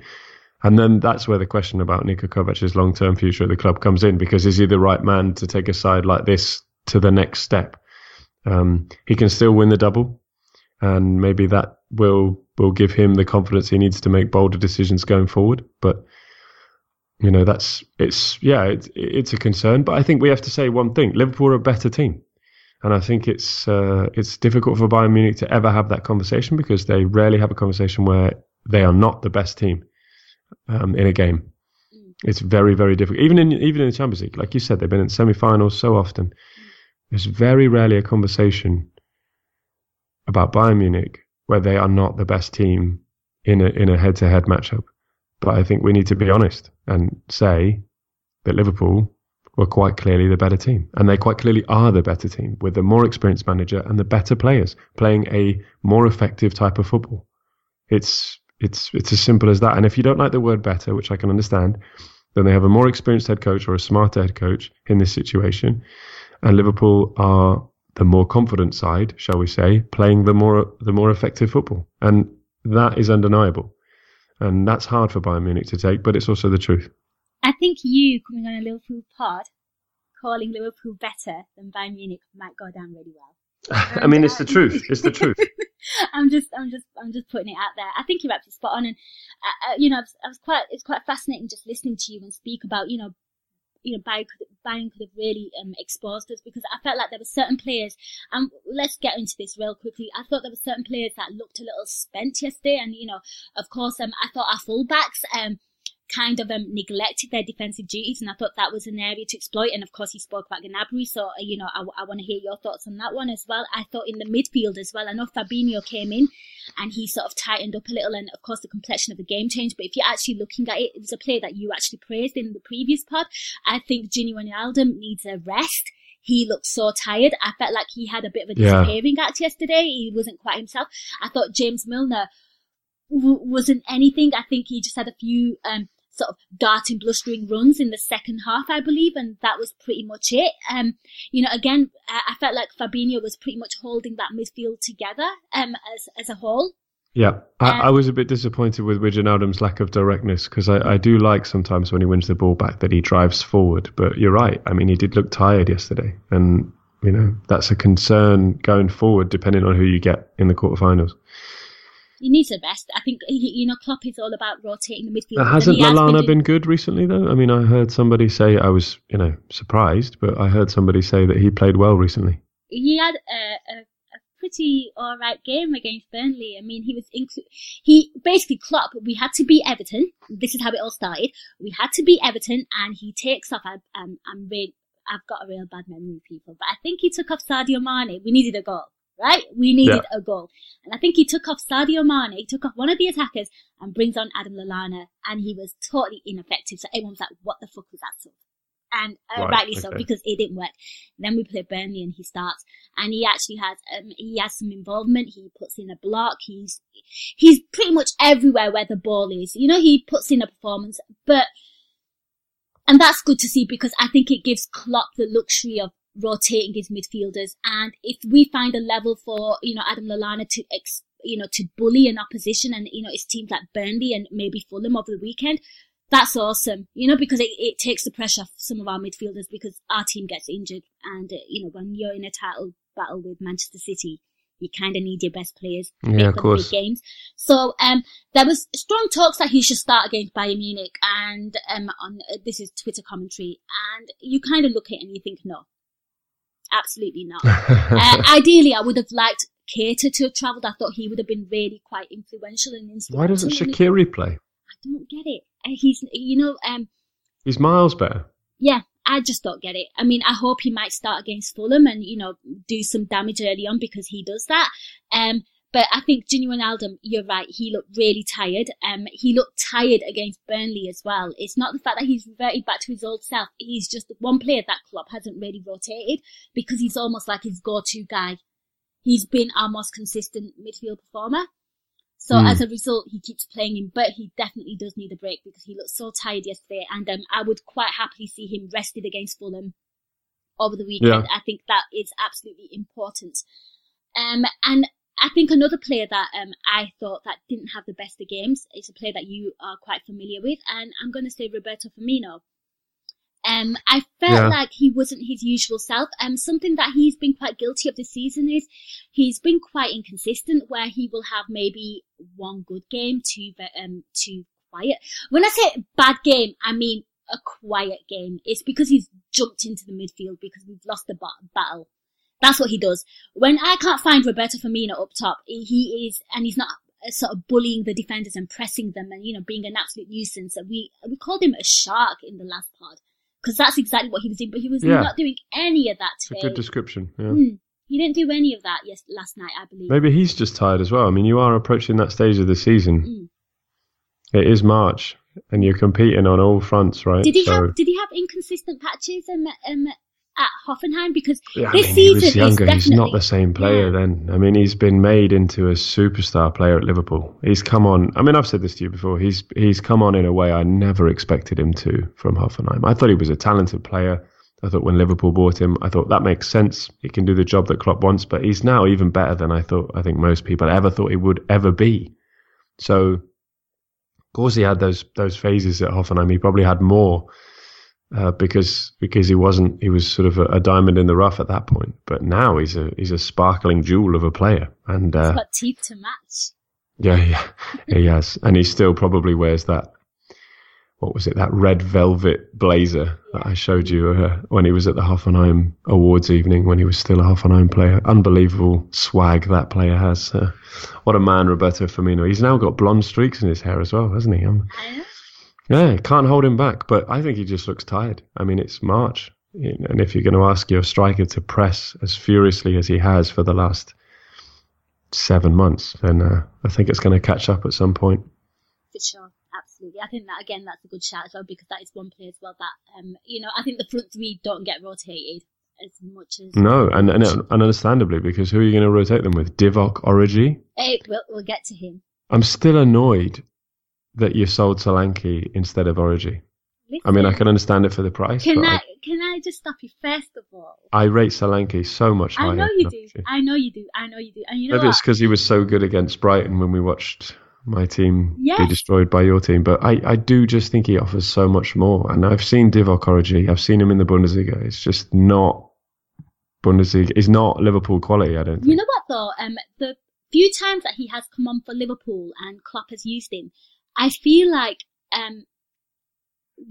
And then that's where the question about Niko Kovac's long-term future at the club comes in, because is he the right man to take a side like this to the next step? Um, he can still win the double, and maybe that will will give him the confidence he needs to make bolder decisions going forward. But, you know, that's it's yeah, it's, it's a concern. But I think we have to say one thing. Liverpool are a better team. And I think it's uh, it's difficult for Bayern Munich to ever have that conversation, because they rarely have a conversation where they are not the best team um, in a game. Mm. It's very, very difficult. Even in even in the Champions League, like you said, they've been in semi-finals so often. Mm. There's very rarely a conversation about Bayern Munich where they are not the best team in a in a head-to-head matchup. But I think we need to be honest and say that Liverpool were quite clearly the better team. And they quite clearly are the better team, with the more experienced manager and the better players playing a more effective type of football. It's it's it's as simple as that. And if you don't like the word better, which I can understand, then they have a more experienced head coach or a smarter head coach in this situation. And Liverpool are the more confident side, shall we say, playing the more the more effective football. And that is undeniable. And that's hard for Bayern Munich to take, but it's also the truth. I think you, coming on a Liverpool pod, calling Liverpool better than Bayern Munich might go down really well. I mean, it's the truth. It's the truth. I'm just, I'm just, I'm just putting it out there. I think you're absolutely spot on, and uh, you know, I was, I was quite, it's quite fascinating just listening to you and speak about, you know, you know, Bayern could, Bayern could have really um, exposed us, because I felt like there were certain players, and let's get into this real quickly. I thought there were certain players that looked a little spent yesterday, and you know, of course, um, I thought our fullbacks, um. kind of um, neglected their defensive duties, and I thought that was an area to exploit. And of course, he spoke about Gnabry, so you know I, I want to hear your thoughts on that one as well. I thought in the midfield as well, I know Fabinho came in and he sort of tightened up a little, and of course the complexion of the game changed. But if you're actually looking at it, it was a play that you actually praised in the previous pod. I think Gini Wijnaldum needs a rest. He looked so tired. I felt like he had a bit of a disappearing yeah. act yesterday. He wasn't quite himself. I thought James Milner w- wasn't anything. I think he just had a few um, sort of darting, blustering runs in the second half, I believe, and that was pretty much it. Um, you know, again, I-, I felt like Fabinho was pretty much holding that midfield together um, as as a whole. Yeah, I, um, I was a bit disappointed with Wijnaldum's lack of directness, because I, I do like sometimes when he wins the ball back that he drives forward. But you're right. I mean, he did look tired yesterday. And, you know, that's a concern going forward, depending on who you get in the quarterfinals. He needs a rest. I think, you know, Klopp is all about rotating the midfield. Uh, hasn't Lallana has been, been good recently, though? I mean, I heard somebody say, I was, you know, surprised, but I heard somebody say that he played well recently. He had a... Uh, uh, pretty alright game against Burnley. I mean, he was inclu- he basically Klopp, we had to beat Everton. This is how it all started. We had to beat Everton, and he takes off. I, um, I'm re- I've got a real bad memory, people, but I think he took off Sadio Mane. We needed a goal, right? We needed yeah. a goal, and I think he took off Sadio Mane. He took off one of the attackers and brings on Adam Lallana, and he was totally ineffective. So everyone was like, "What the fuck was that?" So? And uh, right, rightly okay. so, because it didn't work. Then we play Burnley, and he starts, and he actually has um, he has some involvement. He puts in a block. He's he's pretty much everywhere where the ball is. You know, he puts in a performance, but and that's good to see, because I think it gives Klopp the luxury of rotating his midfielders. And if we find a level for you know Adam Lallana to ex, you know to bully an opposition, and you know it's teams like Burnley and maybe Fulham over the weekend. That's awesome, you know, because it, it takes the pressure off some of our midfielders, because our team gets injured. And, uh, you know, when you're in a title battle with Manchester City, you kind of need your best players yeah, of course. Big games. So um, there was strong talks that he should start against Bayern Munich. And um, on uh, this is Twitter commentary. And you kind of look at it and you think, no, absolutely not. uh, ideally, I would have liked Keita to have travelled. I thought he would have been really quite influential and instrumental. Why doesn't Shaqiri play? I don't get it. He's, you know, um, he's miles better. Yeah, I just don't get it. I mean, I hope he might start against Fulham and you know do some damage early on, because he does that. Um, but I think Gini Wijnaldum, you're right. He looked really tired. Um, he looked tired against Burnley as well. It's not the fact that he's reverted back to his old self. He's just one player that Klopp hasn't really rotated, because he's almost like his go-to guy. He's been our most consistent midfield performer. So mm. as a result, he keeps playing him, but he definitely does need a break, because he looked so tired yesterday. And um, I would quite happily see him rested against Fulham over the weekend. Yeah. I think that is absolutely important. Um, and I think another player that um, I thought that didn't have the best of games, it's a player that you are quite familiar with, and I'm going to say Roberto Firmino. Um, I felt yeah. like he wasn't his usual self. Um, something that he's been quite guilty of this season is he's been quite inconsistent, where he will have maybe one good game, two, um, two quiet. When I say bad game, I mean a quiet game. It's because he's jumped into the midfield because we've lost the battle. That's what he does. When I can't find Roberto Firmino up top, he is, and he's not sort of bullying the defenders and pressing them and, you know, being an absolute nuisance. We, we called him a shark in the last pod, because that's exactly what he was doing, but he was yeah. not doing any of that today. It's a good description, yeah. Mm, he didn't do any of that yes, last night, I believe. Maybe he's just tired as well. I mean, you are approaching that stage of the season. Mm. It is March, and you're competing on all fronts, right? Did he, so... have, did he have inconsistent patches um, um, at Hoffenheim? Because yeah, this I mean, season he was younger. Is definitely... He's not the same player yeah. then. I mean, he's been made into a superstar player at Liverpool. He's come on. I mean, I've said this to you before. He's he's come on in a way I never expected him to from Hoffenheim. I thought he was a talented player. I thought when Liverpool bought him, I thought that makes sense. He can do the job that Klopp wants, but he's now even better than I thought. I think most people ever thought he would ever be. So, of course, he had those those phases at Hoffenheim. He probably had more. Uh, because because he wasn't he was sort of a, a diamond in the rough at that point, but now he's a he's a sparkling jewel of a player, and uh, he's got teeth to match. Yeah, yeah, he has, and he still probably wears that. What was it? That red velvet blazer yeah. that I showed you uh, when he was at the Hoffenheim Awards evening, when he was still a Hoffenheim player. Unbelievable swag that player has. Uh, what a man, Roberto Firmino. He's now got blonde streaks in his hair as well, hasn't he? Um, I know. Yeah, can't hold him back, but I think he just looks tired. I mean, it's March, and if you're going to ask your striker to press as furiously as he has for the last seven months, then uh, I think it's going to catch up at some point. For sure, absolutely. I think that, again, that's a good shout as well, because that is one player as well that, um, you know, I think the front three don't get rotated as much as... No, and, and, and understandably, because who are you going to rotate them with? Divock Origi? Hey, we'll, we'll get to him. I'm still annoyed that you sold Solanke instead of Origi. Listen, I mean, I can understand it for the price. Can I, I can I just stop you first of all? I rate Solanke so much higher. I know you do. I know you do. I know you do. And you know maybe what? It's because he was so good against Brighton when we watched my team yes. be destroyed by your team. But I, I do just think he offers so much more. And I've seen Divock Origi. I've seen him in the Bundesliga. It's just not Bundesliga. It's not Liverpool quality, I don't think. You know what, though? Um, the few times that he has come on for Liverpool and Klopp has used him, I feel like um,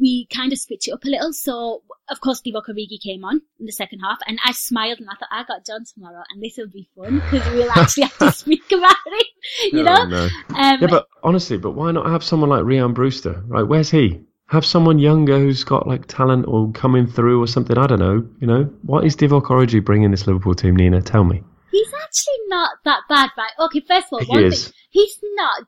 we kind of switch it up a little. So, of course, Divock Origi came on in the second half, and I smiled and I thought, I got John tomorrow, and this will be fun because we'll actually have to speak about it, you oh, know? No. Um, yeah, but honestly, but why not have someone like Rian Brewster, right? Where's he? Have someone younger who's got like talent or coming through or something. I don't know. You know, what is Divock Origi bringing this Liverpool team, Nina? Tell me. He's actually not that bad, right? Okay, first of all, he one is. thing, he's not.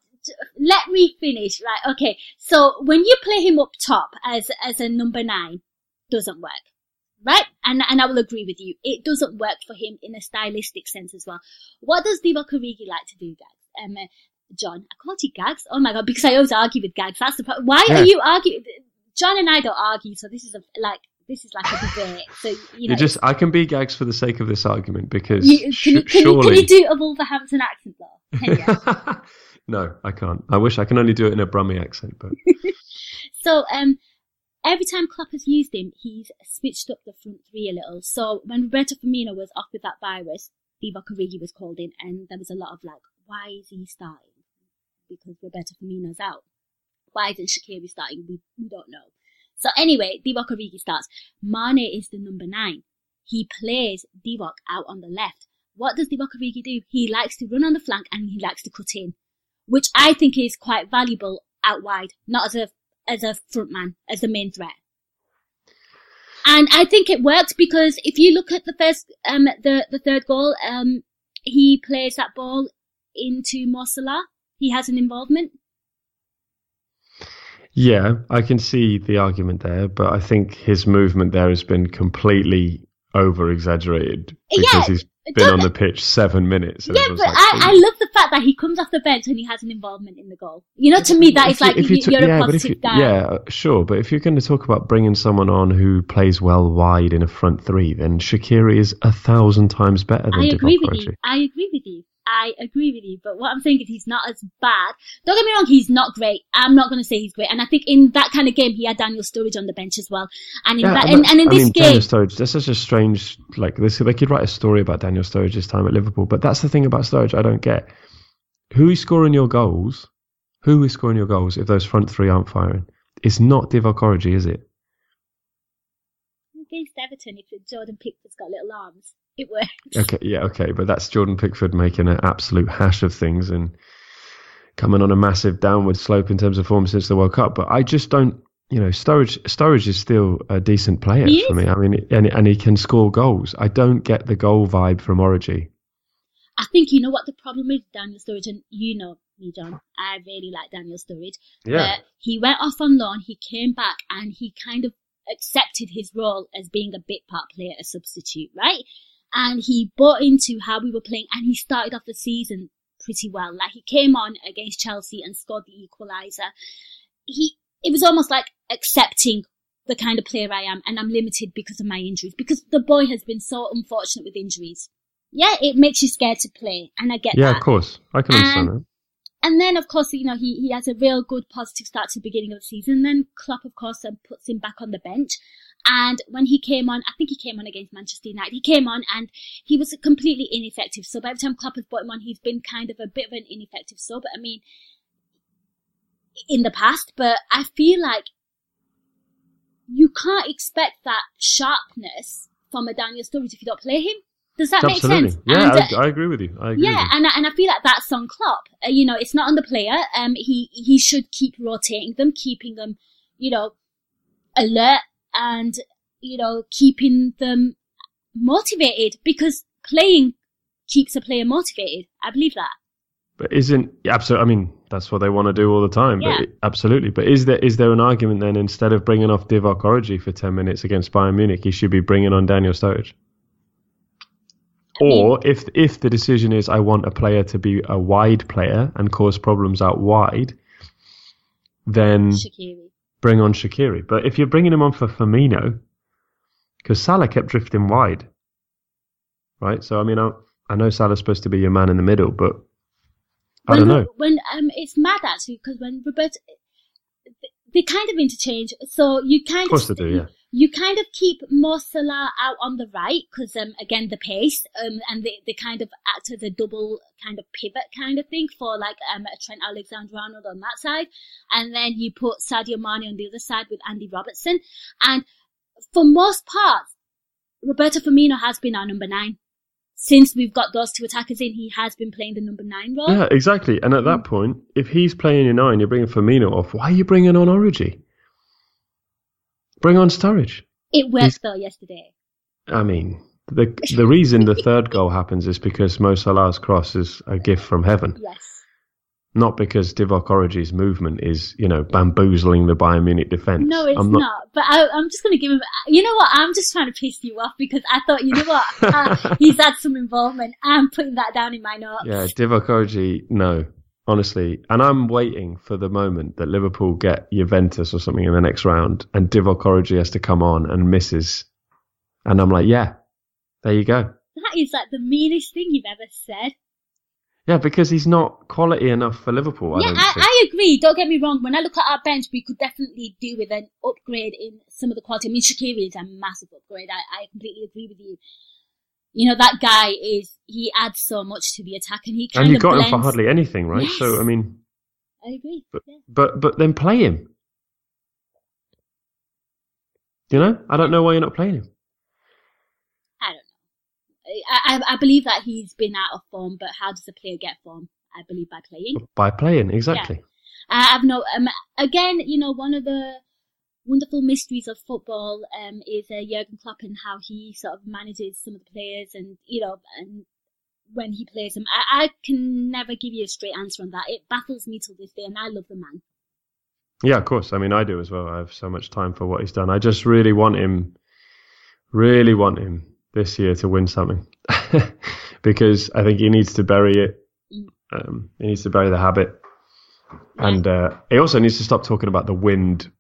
Let me finish, right? Okay, so when you play him up top as as a number nine, doesn't work, right? And and I will agree with you, it doesn't work for him in a stylistic sense as well. What does Divock Origi like to do, Gags? Um, uh, John, I called you Gags. Oh my god, because I always argue with Gags. That's the problem. Why yeah. are you arguing? John and I don't argue, so this is a, like this is like a debate. So you know, just I can be Gags for the sake of this argument because you, can, sh- you, can, surely... you, can you do a Wolverhampton accent though? Can you? No, I can't. I wish I can only do it in a Brummie accent. But So um, every time Klopp has used him, he's switched up the front three a little. So when Roberto Firmino was off with that virus, Divock Origi was called in, and there was a lot of like, why is he starting? Because Roberto Firmino's out. Why isn't Shaqiri starting? We, we don't know. So anyway, Divock Origi starts. Mane is the number nine. He plays Divock out on the left. What does Divock Origi do? He likes to run on the flank and he likes to cut in, which I think is quite valuable out wide, not as a as a front man, as the main threat. And I think it worked because if you look at the first, um, the the third goal, um, he plays that ball into Mo Salah. He has an involvement. Yeah, I can see the argument there, but I think his movement there has been completely over-exaggerated because yeah. he's been on the pitch seven minutes. Yeah, but like, I, I love the fact that he comes off the bench and he has an involvement in the goal. You know, to me, that is like, you, you, you're yeah, a positive you, guy. Yeah, sure. But if you're going to talk about bringing someone on who plays well wide in a front three, then Shaqiri is a thousand times better than I agree with you. I agree with you. I agree with you. But what I'm saying is he's not as bad. Don't get me wrong, he's not great. I'm not going to say he's great. And I think in that kind of game, he had Daniel Sturridge on the bench as well. And in, yeah, that, and, and in this mean, game... Daniel Sturridge, that's such a strange... Like this, they could write a story about Daniel Sturridge's time at Liverpool, but that's the thing about Sturridge I don't get. Who is scoring your goals? Who is scoring your goals if those front three aren't firing? It's not Divock Origi, is it? Against Everton, if Jordan Pickford's got little arms. It works. Okay, yeah, okay, but that's Jordan Pickford making an absolute hash of things and coming on a massive downward slope in terms of form since the World Cup. But I just don't, you know, Sturridge. Sturridge is still a decent player for me. I mean, and and he can score goals. I don't get the goal vibe from Origi. I think you know what the problem is, Daniel Sturridge, and you know me, John. I really like Daniel Sturridge. Yeah, but he went off on loan. He came back, and he kind of accepted his role as being a bit part player, a substitute, right? And he bought into how we were playing, and he started off the season pretty well. Like, he came on against Chelsea and scored the equaliser. He, it was almost like accepting the kind of player I am, and I'm limited because of my injuries, because the boy has been so unfortunate with injuries. Yeah, it makes you scared to play, and I get yeah, that. Yeah, of course. I can understand um, that. And then, of course, you know, he, he has a real good positive start to the beginning of the season. Then Klopp, of course, puts him back on the bench. And when he came on, I think he came on against Manchester United, he came on and he was completely ineffective. So by the time Klopp has brought him on, he's been kind of a bit of an ineffective sub. I mean, in the past, but I feel like you can't expect that sharpness from a Daniel Sturridge if you don't play him. Does that Absolutely. make sense? Yeah, and, I, I agree with you. I agree yeah, with you. and I, and I feel like that's on Klopp. Uh, you know, it's not on the player. Um, he he should keep rotating them, keeping them you know, alert and, you know, keeping them motivated, because playing keeps a player motivated. I believe that. But isn't absolutely, I mean, that's what they want to do all the time. Yeah. But absolutely. But is there is there an argument then, instead of bringing off Divock Origi for ten minutes against Bayern Munich, he should be bringing on Daniel Sturridge? I or mean, if if the decision is I want a player to be a wide player and cause problems out wide, then Shaqiri. Bring on Shaqiri. But if you're bringing him on for Firmino, because Salah kept drifting wide, right? So, I mean, I, I know Salah's supposed to be your man in the middle, but I when, don't know. When um, it's mad, actually, because when Roberto, they kind of interchange. So you kind of, course of they do, yeah. You kind of keep Mo Salah out on the right because, um, again, the pace, um, and they, they kind of act as a double kind of pivot kind of thing for, like, um, Trent Alexander-Arnold on that side. And then you put Sadio Mane on the other side with Andy Robertson. And for most parts, Roberto Firmino has been our number nine. Since we've got those two attackers in, he has been playing the number nine role. Yeah, exactly. And at that point, if he's playing your nine, you're bringing Firmino off. Why are you bringing on Origi? Bring on Sturridge. It worked he's, though yesterday. I mean, the the reason the third goal happens is because Mo Salah's cross is a gift from heaven. Yes. Not because Divock Origi's movement is, you know, bamboozling the Bayern Munich defence. No, it's I'm not, not. But I, I'm just going to give him... You know what? I'm just trying to piss you off because I thought, you know what? uh, he's had some involvement. I'm putting that down in my notes. Yeah, Divock Origi, no. Honestly. And I'm waiting for the moment that Liverpool get Juventus or something in the next round and Divock Origi has to come on and misses. And I'm like, yeah, there you go. That is like the meanest thing you've ever said. Yeah, because he's not quality enough for Liverpool. I yeah, don't I, I agree. Don't get me wrong. When I look at our bench, we could definitely do with an upgrade in some of the quality. I mean, Shaqiri is a massive upgrade. I, I completely agree with you. You know, that guy is, he adds so much to the attack and he kind of And you got blends. Him for hardly anything, right? Yes. So, I mean. I agree. But, yeah. but, but then play him. You know? I don't know why you're not playing him. I, I believe that he's been out of form, but how does a player get form? I believe by playing. By playing, exactly. Yeah. Uh, I've no. Um, again, you know, one of the wonderful mysteries of football um, is uh, Jurgen Klopp and how he sort of manages some of the players, and you know, and when he plays them, I, I can never give you a straight answer on that. It baffles me till this day, and I love the man. Yeah, of course. I mean, I do as well. I have so much time for what he's done. I just really want him. Really want him. This year to win something because I think he needs to bury it. Um, he needs to bury the habit. And uh, he also needs to stop talking about the wind.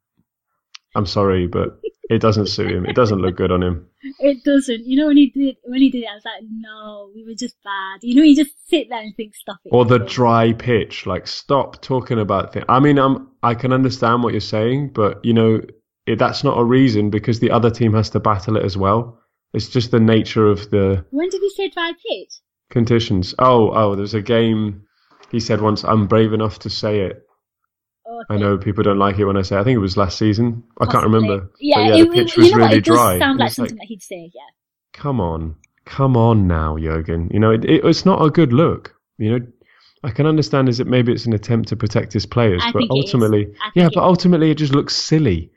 I'm sorry, but it doesn't suit him. It doesn't look good on him. It doesn't. You know, when he did when he did it, I was like, no, we were just bad. You know, you just sit there and think, stop it. Or the dry pitch, like stop talking about things. I mean, I'm, I can understand what you're saying, but you know, it, that's not a reason because the other team has to battle it as well. It's just the nature of the... When did he say dry pitch? Conditions. Oh, oh, there's a game he said once, I'm brave enough to say it. Oh, okay. I know people don't like it when I say it. I think it was last season. Possibly. I can't remember. Yeah, but yeah it, the pitch it, was you know really what? It dry. It does sound like something like, that he'd say, yeah. Come on. Come on now, Jürgen. You know, it, it, it's not a good look. You know, I can understand is that maybe it's an attempt to protect his players, I but ultimately... Yeah, but ultimately it just looks silly.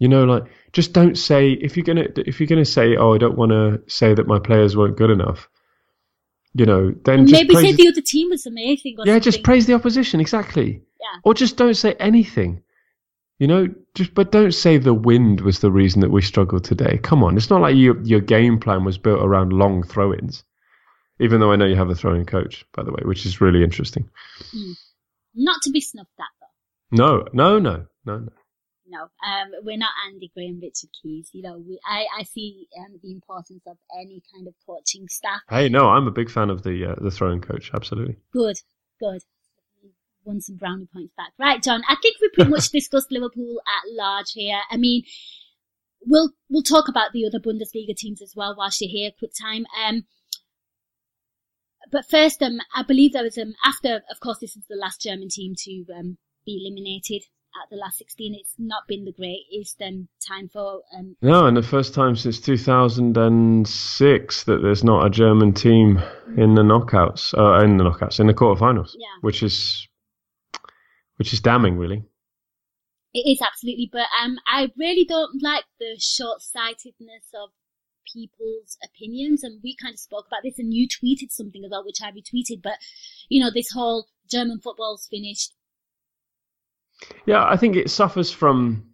You know, like, just don't say, if you're going to if you're gonna say, oh, I don't want to say that my players weren't good enough, you know, then and just maybe say the, the other team was amazing. Or yeah, something. Just praise the opposition, exactly. Yeah. Or just don't say anything, you know, just but don't say the wind was the reason that we struggled today. Come on, it's not like you, your game plan was built around long throw-ins, even though I know you have a throw-in coach, by the way, which is really interesting. Mm. Not to be snubbed at, though. No, no, no, no, no. No, um, we're not Andy Gray and Richard Keys. You know, we, I, I see um, the importance of any kind of coaching staff. Hey, no, I'm a big fan of the uh, the throwing coach, absolutely. Good, good. We've won some brownie points back. Right, John, I think we pretty much discussed Liverpool at large here. I mean, we'll we'll talk about the other Bundesliga teams as well whilst you're here, quick time. Um, but first, um, I believe there was, um, after, of course, this is the last German team to um, be eliminated. At the last sixteen, it's not been the greatest um, time for... Um, no, and the first time since two thousand six that there's not a German team in the knockouts, uh, in the knockouts, in the quarterfinals, yeah. which is which is damning, really. It is, absolutely. But um, I really don't like the short-sightedness of people's opinions. And we kind of spoke about this, and you tweeted something about which I retweeted. But, you know, this whole German football's finished. Yeah, I think it suffers from...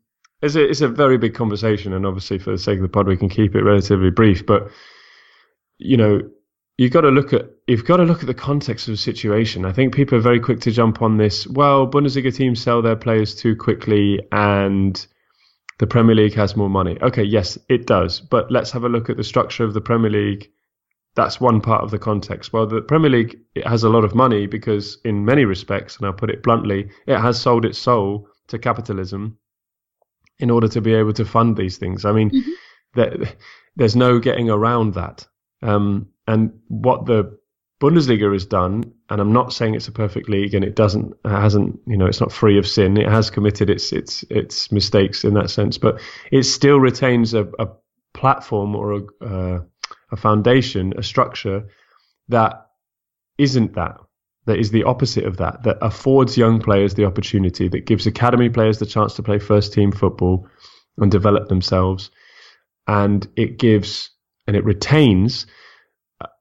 It's a, it's a very big conversation, and obviously for the sake of the pod, we can keep it relatively brief. But, you know, you've got to look at you've got to look at the context of the situation. I think people are very quick to jump on this. Well, Bundesliga teams sell their players too quickly, and the Premier League has more money. Okay, yes, it does, but let's have a look at the structure of the Premier League. That's one part of the context. Well, the Premier League, it has a lot of money because, in many respects, and I'll put it bluntly, it has sold its soul to capitalism in order to be able to fund these things. I mean, mm-hmm. there, there's no getting around that. Um, and what the Bundesliga has done, and I'm not saying it's a perfect league, and it doesn't, it hasn't, you know, it's not free of sin. It has committed its its its mistakes in that sense, but it still retains a, a platform or a uh, a foundation, a structure that isn't that. That is the opposite of that, that affords young players the opportunity, that gives academy players the chance to play first-team football and develop themselves. And it gives and it retains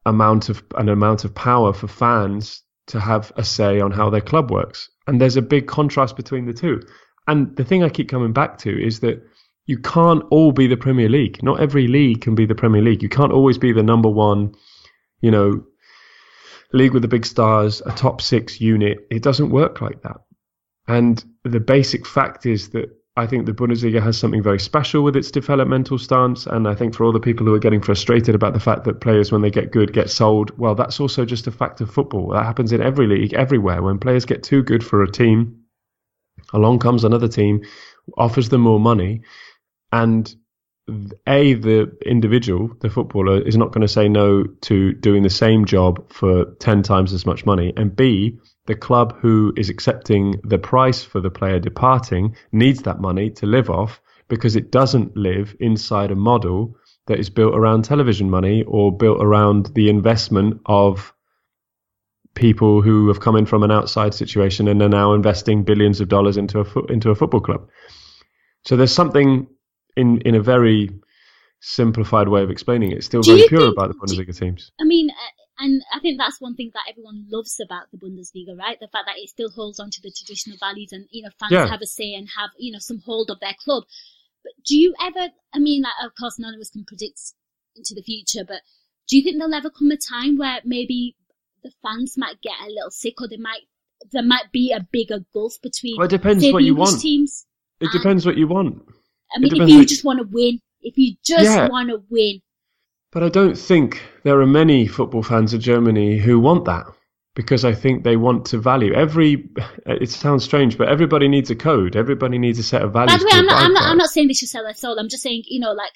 amount of an amount of power for fans to have a say on how their club works. And there's a big contrast between the two. And the thing I keep coming back to is that you can't all be the Premier League. Not every league can be the Premier League. You can't always be the number one, you know, league with the big stars, a top six unit. It doesn't work like that. And the basic fact is that I think the Bundesliga has something very special with its developmental stance. And I think for all the people who are getting frustrated about the fact that players, when they get good, get sold, well, that's also just a fact of football. That happens in every league, everywhere. When players get too good for a team, along comes another team, offers them more money. And A, the individual, the footballer, is not going to say no to doing the same job for ten times as much money. And B, the club who is accepting the price for the player departing needs that money to live off, because it doesn't live inside a model that is built around television money or built around the investment of people who have come in from an outside situation and are now investing billions of dollars into a, fo- into a football club. So there's something... In, in a very simplified way of explaining it, it's still very pure think, about the Bundesliga teams. I mean, uh, and I think that's one thing that everyone loves about the Bundesliga, right? The fact that it still holds on to the traditional values, and, you know, fans yeah. have a say and have, you know, some hold of their club. But do you ever, I mean, like, of course none of us can predict into the future, but do you think there'll ever come a time where maybe the fans might get a little sick, or they might, there might be a bigger gulf between well, it depends what you want. teams? It and, depends what you want. I mean, if you just want to win, if you just yeah. want to win. But I don't think there are many football fans of Germany who want that, because I think they want to value every. It sounds strange, but everybody needs a code. Everybody needs a set of values. By the way, I'm not, I'm not. I'm not saying they should sell their soul. I'm just saying, you know, like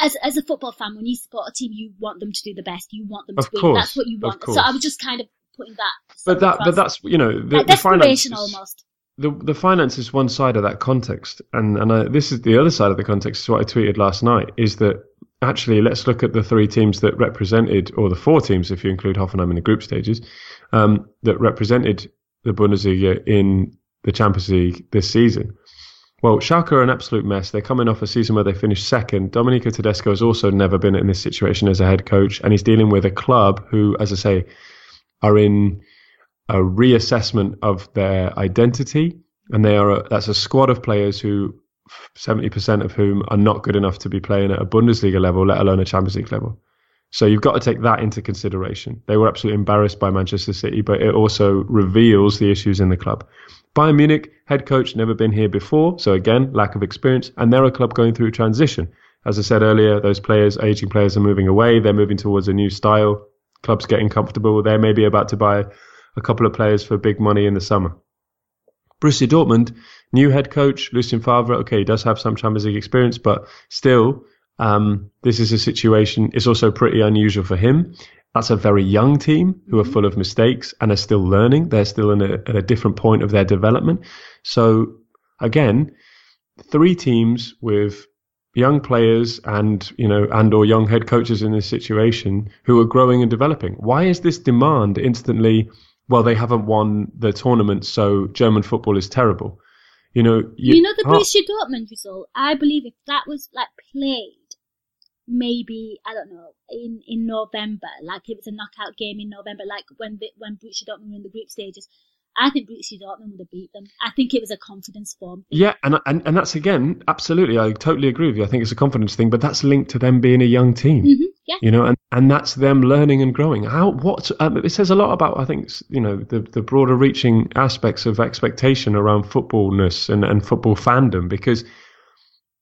as as a football fan, when you support a team, you want them to do the best. You want them to win. That's what you want. So I was just kind of putting that. But that, but that's you know, the, like, the finances almost. The the finance is one side of that context, and and I, this is the other side of the context. Is what I tweeted last night, is that actually let's look at the three teams that represented, or the four teams if you include Hoffenheim in the group stages, um, that represented the Bundesliga in the Champions League this season. Well, Schalke are an absolute mess. They're coming off a season where they finished second. Domenico Tedesco has also never been in this situation as a head coach, and he's dealing with a club who, as I say, are in a reassessment of their identity, and they are a, that's a squad of players who seventy percent of whom are not good enough to be playing at a Bundesliga level, let alone a Champions League level. So you've got to take that into consideration. They were absolutely embarrassed by Manchester City, but it also reveals the issues in the club. Bayern Munich, head coach, never been here before, so again, lack of experience, and they're a club going through transition. As I said earlier, those players, aging players, are moving away. They're moving towards a new style. Club's getting comfortable. They may be about to buy a couple of players for big money in the summer. Borussia Dortmund, new head coach, Lucien Favre. Okay, he does have some Champions League experience, but still, um, this is a situation. It's also pretty unusual for him. That's a very young team who are full of mistakes and are still learning. They're still in a, at a different point of their development. So, again, three teams with young players and, you know, and or young head coaches in this situation who are growing and developing. Why is this demand instantly? Well, they haven't won the tournament, so German football is terrible. You know, you, you know the Borussia Dortmund result. I believe if that was like played, maybe I don't know in, in November, like it was a knockout game in November, like when the, when Borussia Dortmund were in the group stages, I think Borussia Dortmund would have beat them. I think it was a confidence form thing. Yeah, and, and and that's again absolutely. I totally agree with you. I think it's a confidence thing, but that's linked to them being a young team. Mm-hmm. Yeah. You know, and, and that's them learning and growing. How what um, it says a lot about, I think, you know, the, the broader reaching aspects of expectation around footballness and, and football fandom, because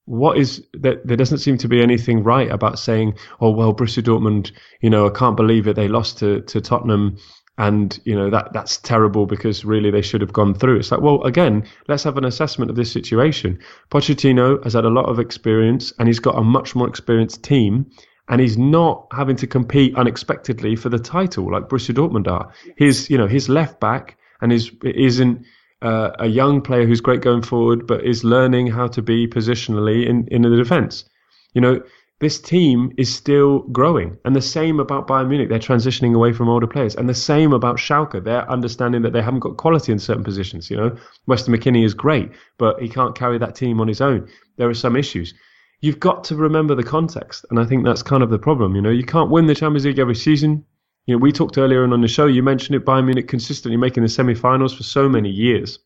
what is that there doesn't seem to be anything right about saying, oh well, Borussia Dortmund, you know, I can't believe it, they lost to, to Tottenham, and you know that that's terrible because really they should have gone through. It's like, well, again, let's have an assessment of this situation. Pochettino has had a lot of experience and he's got a much more experienced team. And he's not having to compete unexpectedly for the title like Borussia Dortmund are. His, you know, his left back and his isn't uh, a young player who's great going forward, but is learning how to be positionally in, in the defence. You know, this team is still growing, and the same about Bayern Munich. They're transitioning away from older players, and the same about Schalke. They're understanding that they haven't got quality in certain positions. You know, Weston McKennie is great, but he can't carry that team on his own. There are some issues. You've got to remember the context, and I think that's kind of the problem. You know, you can't win the Champions League every season. You know, we talked earlier on the show, you mentioned it, Bayern Munich consistently making the semi-finals for so many years.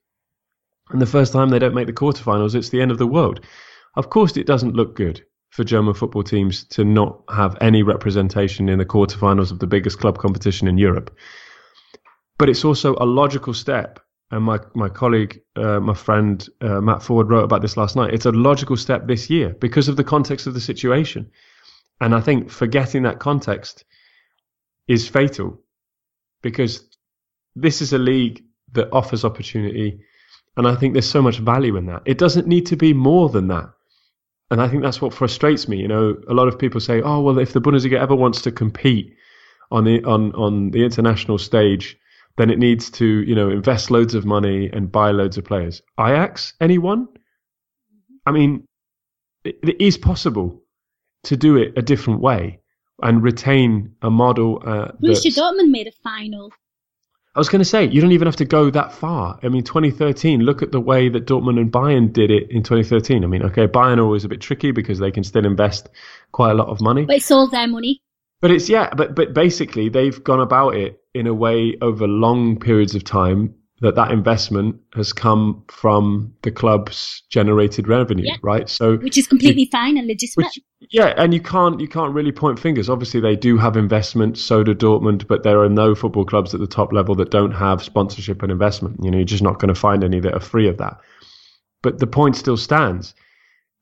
And the first time they don't make the quarterfinals, it's the end of the world. Of course, it doesn't look good for German football teams to not have any representation in the quarterfinals of the biggest club competition in Europe. But it's also a logical step. And my, my colleague, uh, my friend, uh, Matt Ford wrote about this last night. It's a logical step this year because of the context of the situation. And I think forgetting that context is fatal, because this is a league that offers opportunity. And I think there's so much value in that. It doesn't need to be more than that. And I think that's what frustrates me. You know, a lot of people say, oh, well, if the Bundesliga ever wants to compete on the, on, on the international stage, then it needs to, you know, invest loads of money and buy loads of players. Ajax, anyone? I mean, it, it is possible to do it a different way and retain a model. Uh, Borussia Dortmund made a final. I was going to say, you don't even have to go that far. I mean, twenty thirteen, look at the way that Dortmund and Bayern did it in twenty thirteen. I mean, okay, Bayern are always a bit tricky because they can still invest quite a lot of money. But it's all their money. But it's, yeah, but, but basically they've gone about it in a way over long periods of time that that investment has come from the club's generated revenue, yeah. Right? So which is completely you, fine and legitimate. Which, yeah, and you can't you can't really point fingers. Obviously, they do have investment, so do Dortmund, but there are no football clubs at the top level that don't have sponsorship and investment. You know, you're just not going to find any that are free of that. But the point still stands.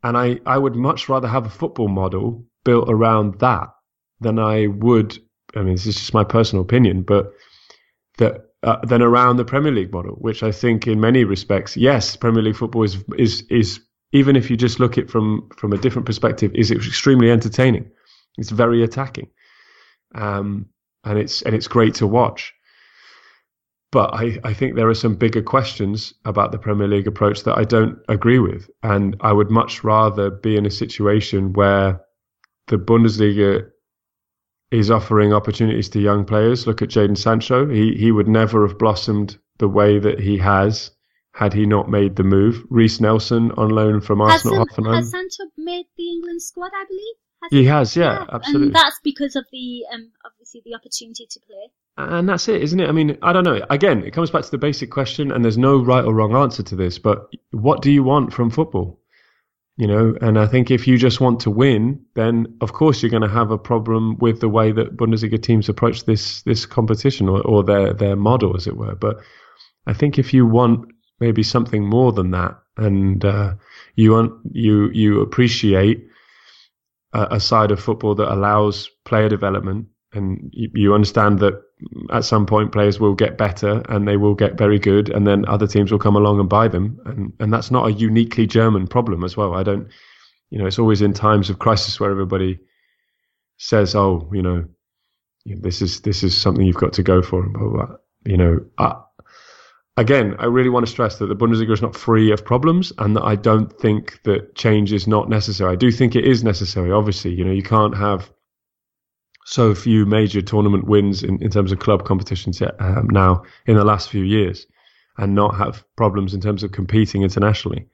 And I, I would much rather have a football model built around that than I would, I mean, this is just my personal opinion, but that uh, than around the Premier League model, which I think in many respects, yes, Premier League football is, is, is even if you just look at it from, from a different perspective, is extremely entertaining. It's very attacking. Um, and it's, and it's great to watch. But I, I think there are some bigger questions about the Premier League approach that I don't agree with. And I would much rather be in a situation where the Bundesliga is offering opportunities to young players. Look at Jadon Sancho. He he would never have blossomed the way that he has had he not made the move. Reece Nelson on loan from Arsenal. Has, San- has Sancho made the England squad, I believe? Has he, he has, yeah, yeah, absolutely. And that's because of the um, obviously the opportunity to play. And that's it, isn't it? I mean, I don't know. Again, it comes back to the basic question, and there's no right or wrong answer to this, but what do you want from football? You know, and I think if you just want to win, then of course you're going to have a problem with the way that Bundesliga teams approach this this competition or, or their, their model, as it were. But I think if you want maybe something more than that, and uh, you want you you appreciate a, a side of football that allows player development, and you, you understand that at some point players will get better and they will get very good, and then other teams will come along and buy them, and and that's not a uniquely German problem as well. I don't, you know, it's always in times of crisis where everybody says, oh, you know, this is this is something you've got to go for, and blah, blah, blah. You know, I, again, I really want to stress that the Bundesliga is not free of problems, and that I don't think that change is not necessary. I do think it is necessary, obviously. You know, you can't have so few major tournament wins in, in terms of club competitions um, now in the last few years. and not have problems in terms of competing internationally.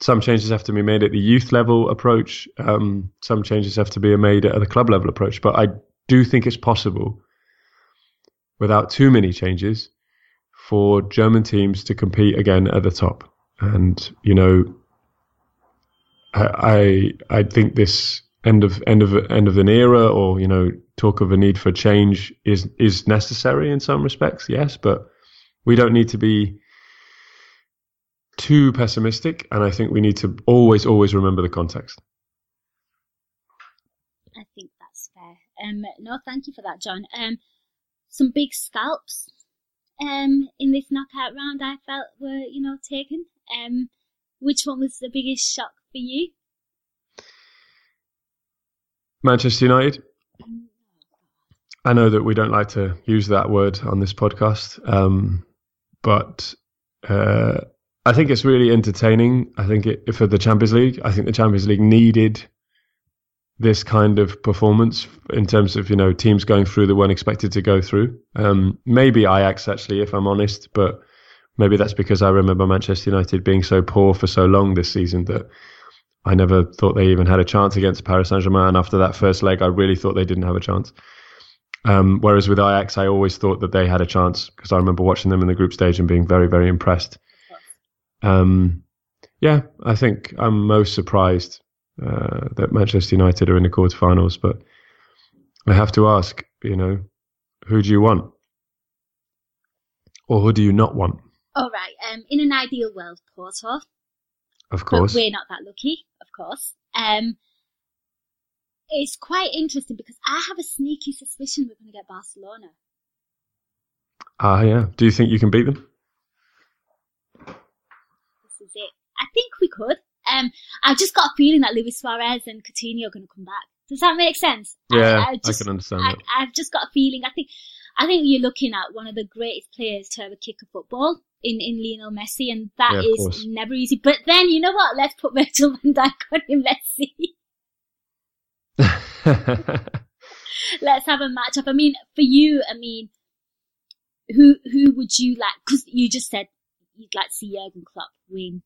Some changes have to be made at the youth level approach. Um, some changes have to be made at the club level approach. But I do think it's possible, without too many changes, for German teams to compete again at the top. And, you know, I I, I think this end of end of end of an era, or, you know, talk of a need for change is is necessary in some respects, yes, but we don't need to be too pessimistic, and I think we need to always, always remember the context. I think that's fair. Um, no, thank you for that, John. Um, some big scalps um, in this knockout round I felt were, you know, taken. Um, which one was the biggest shock for you? Manchester United. Um, I know that we don't like to use that word on this podcast, um, but... Uh, I think it's really entertaining. I think it, for the Champions League, I think the Champions League needed this kind of performance in terms of, you know, teams going through that weren't expected to go through. Um, maybe Ajax, actually, if I'm honest, but maybe that's because I remember Manchester United being so poor for so long this season that I never thought they even had a chance against Paris Saint-Germain. And after that first leg, I really thought they didn't have a chance. Um, whereas with Ajax, I always thought that they had a chance because I remember watching them in the group stage and being very, very impressed. Um, yeah, I think I'm most surprised uh, that Manchester United are in the quarterfinals, but I have to ask, you know, who do you want? Or who do you not want? All right, um, in an ideal world, Porto. Of course. But we're not that lucky, of course. Um, it's quite interesting because I have a sneaky suspicion we're going to get Barcelona. Ah, uh, yeah. Do you think you can beat them? It. I think we could. Um, I've just got a feeling that Luis Suarez and Coutinho are going to come back. Does that make sense? Yeah, I, I, just, I can understand I, that. I've just got a feeling. I think I think you're looking at one of the greatest players to ever kick a football in, in Lionel Messi, and that yeah, is course. Never easy. But then, you know what? Let's put Virgil van Dijk on in Messi. Let's have a match-up. I mean, for you, I mean, who, who would you like? Because you just said you'd like to see Jurgen Klopp win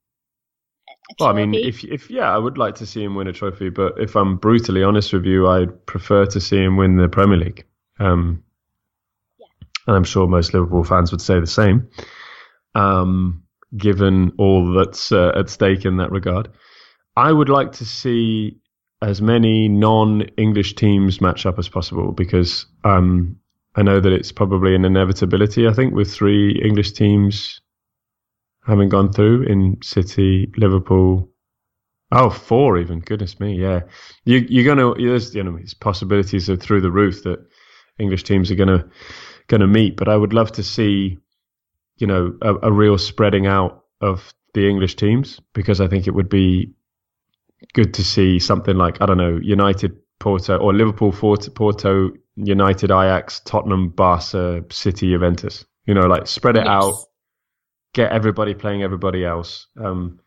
a trophy. Well, I mean, if if yeah, I would like to see him win a trophy, but if I'm brutally honest with you, I'd prefer to see him win the Premier League. Um, yeah. And I'm sure most Liverpool fans would say the same, um, given all that's uh, at stake in that regard. I would like to see as many non-English teams match up as possible because um, I know that it's probably an inevitability, I think, with three English teams having gone through in City, Liverpool, oh, four even, goodness me, yeah. You, you're going to, there's, you know, it's possibilities are through the roof that English teams are going to going to meet, but I would love to see, you know, a, a real spreading out of the English teams because I think it would be good to see something like, I don't know, United, Porto, or Liverpool, Porto, United, Ajax, Tottenham, Barca, City, Juventus. You know, like spread it yes. out. Get everybody playing everybody else. Um,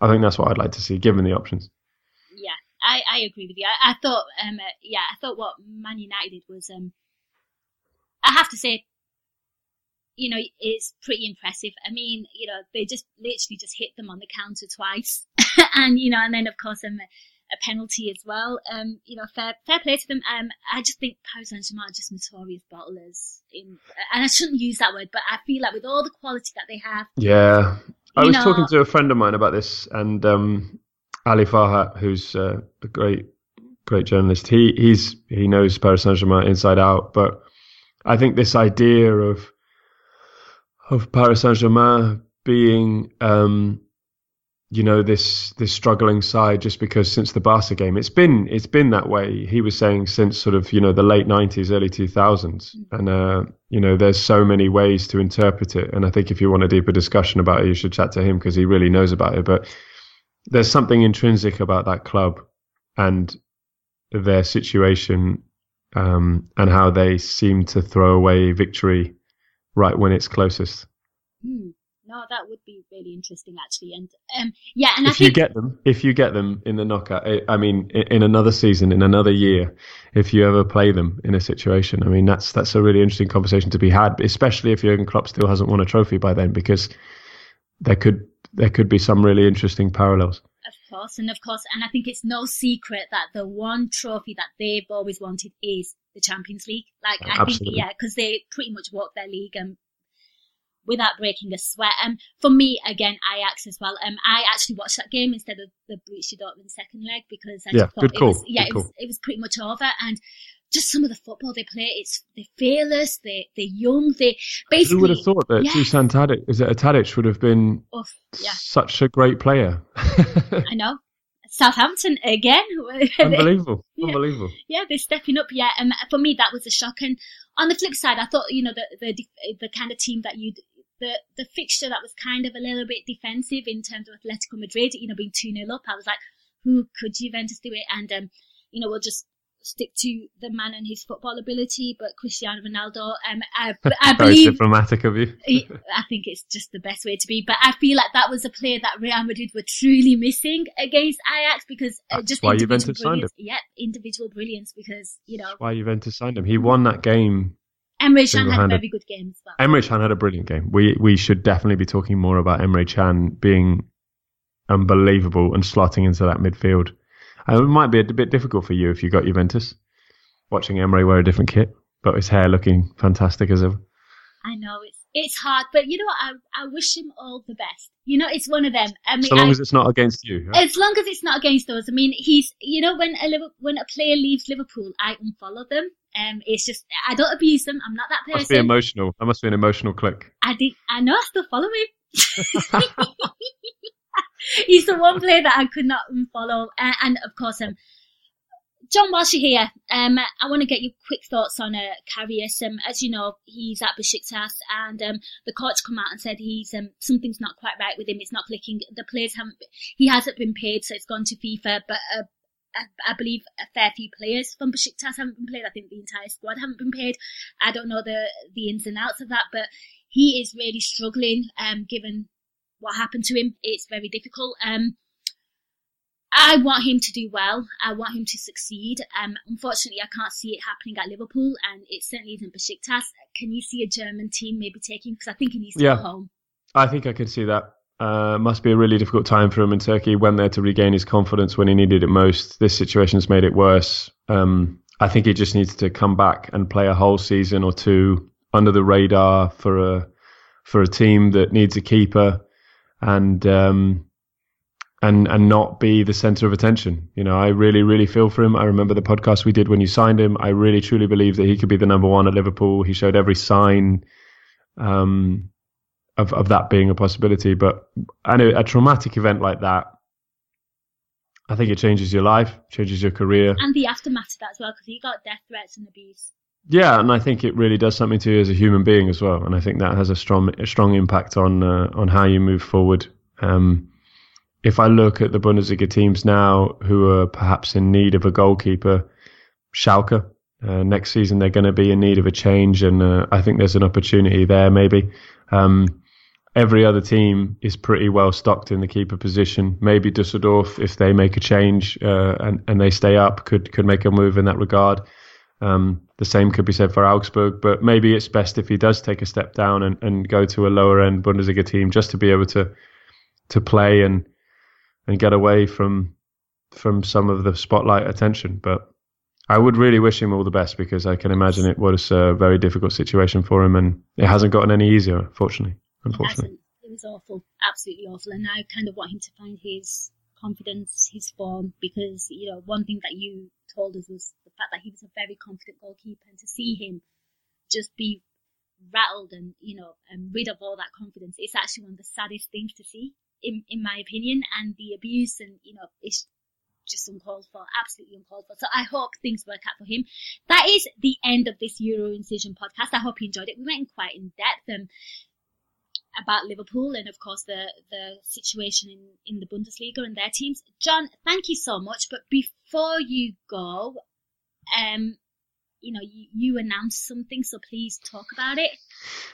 I think that's what I'd like to see, given the options. Yeah, I, I agree with you. I, I thought, um, uh, yeah, I thought what Man United did was, um, I have to say, you know, it's pretty impressive. I mean, you know, they just literally just hit them on the counter twice, and you know, and then of course um, a penalty as well. Um, you know, fair fair play to them. Um, I just think Paris Saint-Germain are just notorious bottlers. In, and I shouldn't use that word, but I feel like with all the quality that they have. Yeah. I was know, talking to a friend of mine about this, and um, Ali Farhat, who's uh, a great, great journalist, he he's he knows Paris Saint-Germain inside out. But I think this idea of of Paris Saint-Germain being, um, you know, this this struggling side, just because since the Barca game, it's been it's been that way. He was saying since sort of, you know, the late nineties, early two thousands, and uh, you know, there's so many ways to interpret it. And I think if you want a deeper discussion about it, you should chat to him because he really knows about it. But there's something intrinsic about that club and their situation, um, and how they seem to throw away victory right when it's closest. Mm. No, that would be really interesting, actually. And um, yeah, and if I think... you get them, if you get them in the knockout, I mean, in another season, in another year, if you ever play them in a situation, I mean, that's that's a really interesting conversation to be had, especially if Jurgen Klopp still hasn't won a trophy by then, because there could there could be some really interesting parallels. Of course, and of course, and I think it's no secret that the one trophy that they've always wanted is the Champions League. Like, I Absolutely. think, yeah, because they pretty much walked their league and. Without breaking a sweat. Um, for me, again, Ajax as well. Um, I actually watched that game instead of the Borussia Dortmund second leg because I yeah, just thought it was, yeah, it was, it was pretty much over. And just some of the football they play, it's they're fearless, they they're young, they basically. Who would have thought that yeah. Dusan Tadic, is it a Tadic would have been Oof, yeah. such a great player? I know. Southampton again. Unbelievable. yeah. Unbelievable. Yeah, they're stepping up. Yeah, and um, for me that was a shock. And on the flip side, I thought, you know, the the the kind of team that you'd. The, the fixture that was kind of a little bit defensive in terms of Atletico Madrid, you know, being two nil up, I was like, who could Juventus do it? And, um, you know, we'll just stick to the man and his football ability, but Cristiano Ronaldo, um, I, I believe... Very diplomatic of you. I think it's just the best way to be. But I feel like that was a player that Real Madrid were truly missing against Ajax because... That's just why Juventus signed him. Yeah, individual brilliance because, you know... That's why Juventus signed him. He won that game... Emre Can had a very good game as well. Emre Can had a brilliant game. We we should definitely be talking more about Emre Can being unbelievable and slotting into that midfield. It might be a bit difficult for you if you got Juventus, watching Emre wear a different kit, but his hair looking fantastic as ever. I know, it's it's hard, but you know what, I, I wish him all the best. You know, it's one of them. I mean, so long I, as it's not against you. Right? As long as it's not against us. I mean, he's, you know, when a, when a player leaves Liverpool, I unfollow them. Um, it's just, I don't abuse them. I'm not that person. Must be emotional. That must be an emotional click. I did, I know I still follow him. He's the one player that I could not unfollow. Uh, and of course, um, John, whilst you're here, um, I want to get your quick thoughts on uh, Karius. Um, as you know, he's at Besiktas, and um, the coach come out and said he's um, something's not quite right with him. It's not clicking. The players haven't. He hasn't been paid, so it's gone to FIFA. But uh, I, I believe a fair few players from Besiktas haven't been paid. I think the entire squad haven't been paid. I don't know the the ins and outs of that, but he is really struggling. Um, given what happened to him, it's very difficult. Um. I want him to do well. I want him to succeed. Um, unfortunately, I can't see it happening at Liverpool, and it certainly isn't Besiktas. Can you see a German team maybe taking? Because I think he needs to yeah, go home. I think I could see that. Uh, must be a really difficult time for him in Turkey. Went there to regain his confidence when he needed it most. This situation's made it worse. Um, I think he just needs to come back and play a whole season or two under the radar for a for a team that needs a keeper, and. Um, And and not be the centre of attention. You know, I really, really feel for him. I remember the podcast we did when you signed him. I really, truly believe that he could be the number one at Liverpool. He showed every sign um, of of that being a possibility. But I know a traumatic event like that, I think it changes your life, changes your career. And the aftermath of that as well, because he got death threats and abuse. Yeah, and I think it really does something to you as a human being as well. And I think that has a strong a strong impact on, uh, on how you move forward. Um If I look at the Bundesliga teams now who are perhaps in need of a goalkeeper, Schalke, uh, next season they're going to be in need of a change, and uh, I think there's an opportunity there maybe. Um, every other team is pretty well stocked in the keeper position. Maybe Düsseldorf, if they make a change uh, and, and they stay up, could, could make a move in that regard. Um, the same could be said for Augsburg, but maybe it's best if he does take a step down and, and go to a lower-end Bundesliga team just to be able to to play and and get away from from some of the spotlight attention. But I would really wish him all the best because I can imagine it was a very difficult situation for him, and it hasn't gotten any easier, unfortunately. Unfortunately, it was awful, absolutely awful. And I kind of want him to find his confidence, his form, because, you know, one thing that you told us was the fact that he was a very confident goalkeeper, and to see him just be rattled and, you know, and rid of all that confidence, it's actually one of the saddest things to see. In, in my opinion, and the abuse and, you know, it's just uncalled for, absolutely uncalled for. So I hope things work out for him. That is the end of this Euro Incision podcast. I hope you enjoyed it. We went in quite in depth um, about Liverpool and, of course, the, the situation in, in the Bundesliga and their teams. John, thank you so much. But before you go, um, you know, you, you announced something, so please talk about it.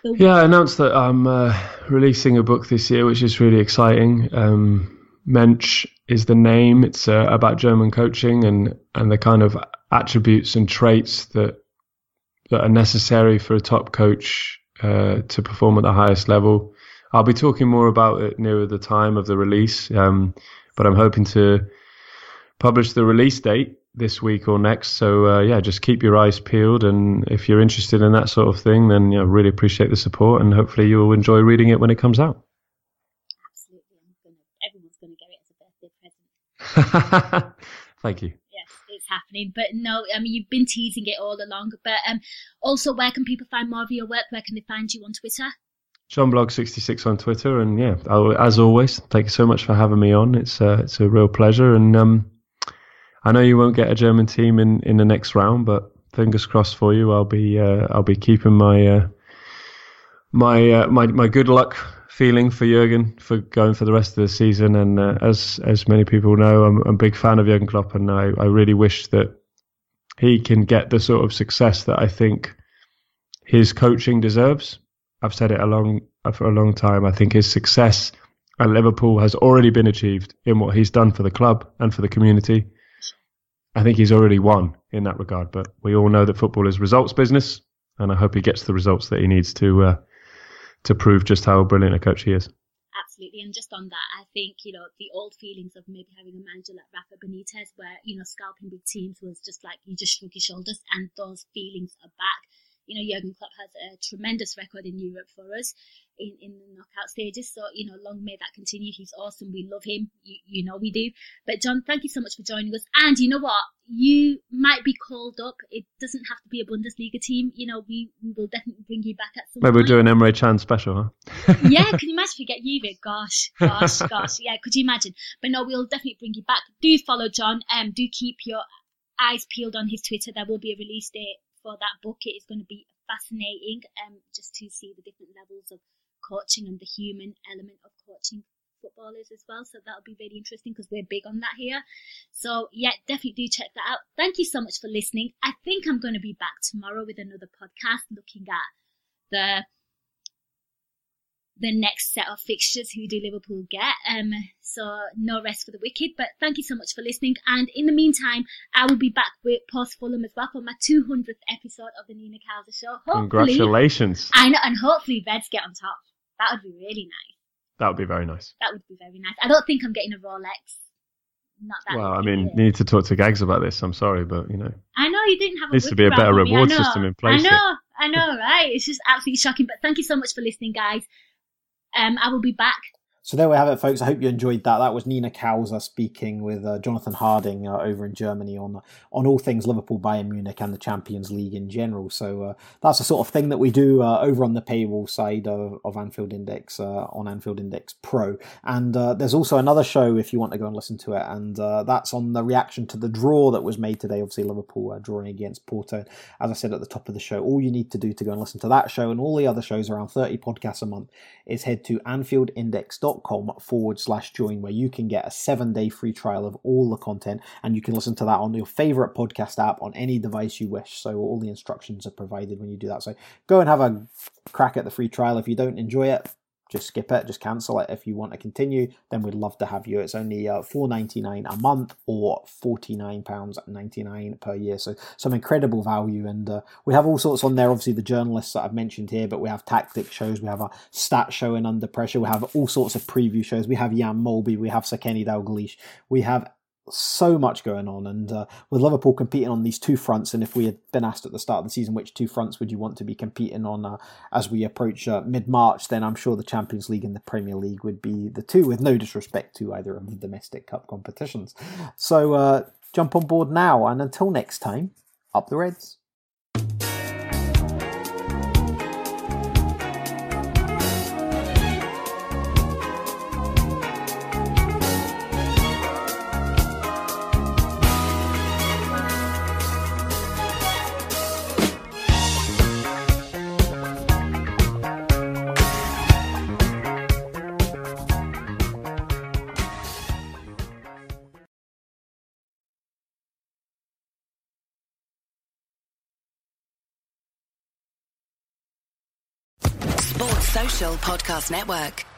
So yeah, I announced that I'm uh, releasing a book this year, which is really exciting. Um, Mensch is the name. It's uh, about German coaching and, and the kind of attributes and traits that that are necessary for a top coach uh, to perform at the highest level. I'll be talking more about it nearer the time of the release, um, but I'm hoping to publish the release date this week or next. So uh, yeah, just keep your eyes peeled, and if you're interested in that sort of thing, then you know, really appreciate the support, and hopefully you'll enjoy reading it when it comes out. Absolutely, I'm gonna, everyone's going to get it as a birthday present. Thank you. Yes, it's happening. But no, I mean, you've been teasing it all along. But um, also, where can people find more of your work? Where can they find you on Twitter? John Blog sixty-six on Twitter, and yeah, I'll, as always, thank you so much for having me on. It's uh, it's a real pleasure, and um. I know you won't get a German team in, in the next round, but fingers crossed for you. I'll be uh, I'll be keeping my uh, my, uh, my my good luck feeling for Jürgen for going for the rest of the season. And uh, as as many people know, I'm, I'm a big fan of Jürgen Klopp, and I, I really wish that he can get the sort of success that I think his coaching deserves. I've said it a long for a long time. I think his success at Liverpool has already been achieved in what he's done for the club and for the community. I think he's already won in that regard, but we all know that football is results business, and I hope he gets the results that he needs to uh, to prove just how brilliant a coach he is. Absolutely, and just on that, I think, you know, the old feelings of maybe having a manager like Rafa Benitez, where, you know, scalping big teams was just like, you just shrug your shoulders, and those feelings are back. You know, Jurgen Klopp has a tremendous record in Europe for us in, in the knockout stages. So, you know, long may that continue. He's awesome. We love him. You, you know we do. But, John, thank you so much for joining us. And you know what? You might be called up. It doesn't have to be a Bundesliga team. You know, we, we will definitely bring you back at some Maybe point. Maybe we'll do an Emre Can special, huh? Yeah, can you imagine if we get you there? Gosh, gosh, gosh. Yeah, could you imagine? But, no, we'll definitely bring you back. Do follow John. Um, do keep your eyes peeled on his Twitter. There will be a release date for that book. It is going to be fascinating um, just to see the different levels of coaching and the human element of coaching footballers as well. So that'll be really interesting because we're big on that here. So yeah, definitely do check that out. Thank you so much for listening. I think I'm going to be back tomorrow with another podcast looking at the the next set of fixtures. Who do Liverpool get? Um, so no rest for the wicked. But thank you so much for listening. And in the meantime, I will be back with post Fulham as well for my two hundredth episode of the Nina Kauser Show. Hopefully, congratulations! I know, and hopefully Reds get on top. That would be really nice. That would be very nice. That would be very nice. I don't think I'm getting a Rolex. Not that. Well, I mean, either. You need to talk to Gags about this. I'm sorry, but you know. I know you didn't have. It needs a to be a better reward system in place. I know. It. I know, right? It's just absolutely shocking. But thank you so much for listening, guys. Um, I will be back. So there we have it, folks. I hope you enjoyed that. That was Nina Kauser speaking with uh, Jonathan Harding uh, over in Germany on on all things Liverpool, Bayern Munich and the Champions League in general. So uh, that's the sort of thing that we do uh, over on the paywall side of, of Anfield Index, uh, on Anfield Index Pro. And uh, there's also another show if you want to go and listen to it. And uh, that's on the reaction to the draw that was made today. Obviously, Liverpool uh, drawing against Porto. As I said at the top of the show, all you need to do to go and listen to that show and all the other shows, around thirty podcasts a month, is head to anfield index dot com. forward slash join, where you can get a seven day free trial of all the content, and you can listen to that on your favorite podcast app on any device you wish. So all the instructions are provided when you do that. So go and have a crack at the free trial. If you don't enjoy it, just skip it, just cancel it. If you want to continue, then we'd love to have you. It's only uh, four pounds ninety-nine a month or forty-nine pounds ninety-nine per year. So some incredible value. And uh, we have all sorts on there. Obviously, the journalists that I've mentioned here, but we have tactic shows. We have a stat show in Under Pressure. We have all sorts of preview shows. We have Jan Molby. We have Sir Kenny Dalglish. We have so much going on, and uh, with Liverpool competing on these two fronts, and if we had been asked at the start of the season which two fronts would you want to be competing on uh, as we approach uh, mid-March, then I'm sure the Champions League and the Premier League would be the two, with no disrespect to either of the domestic cup competitions. So uh, jump on board now, and until next time, up the Reds. Sports Social Podcast Network.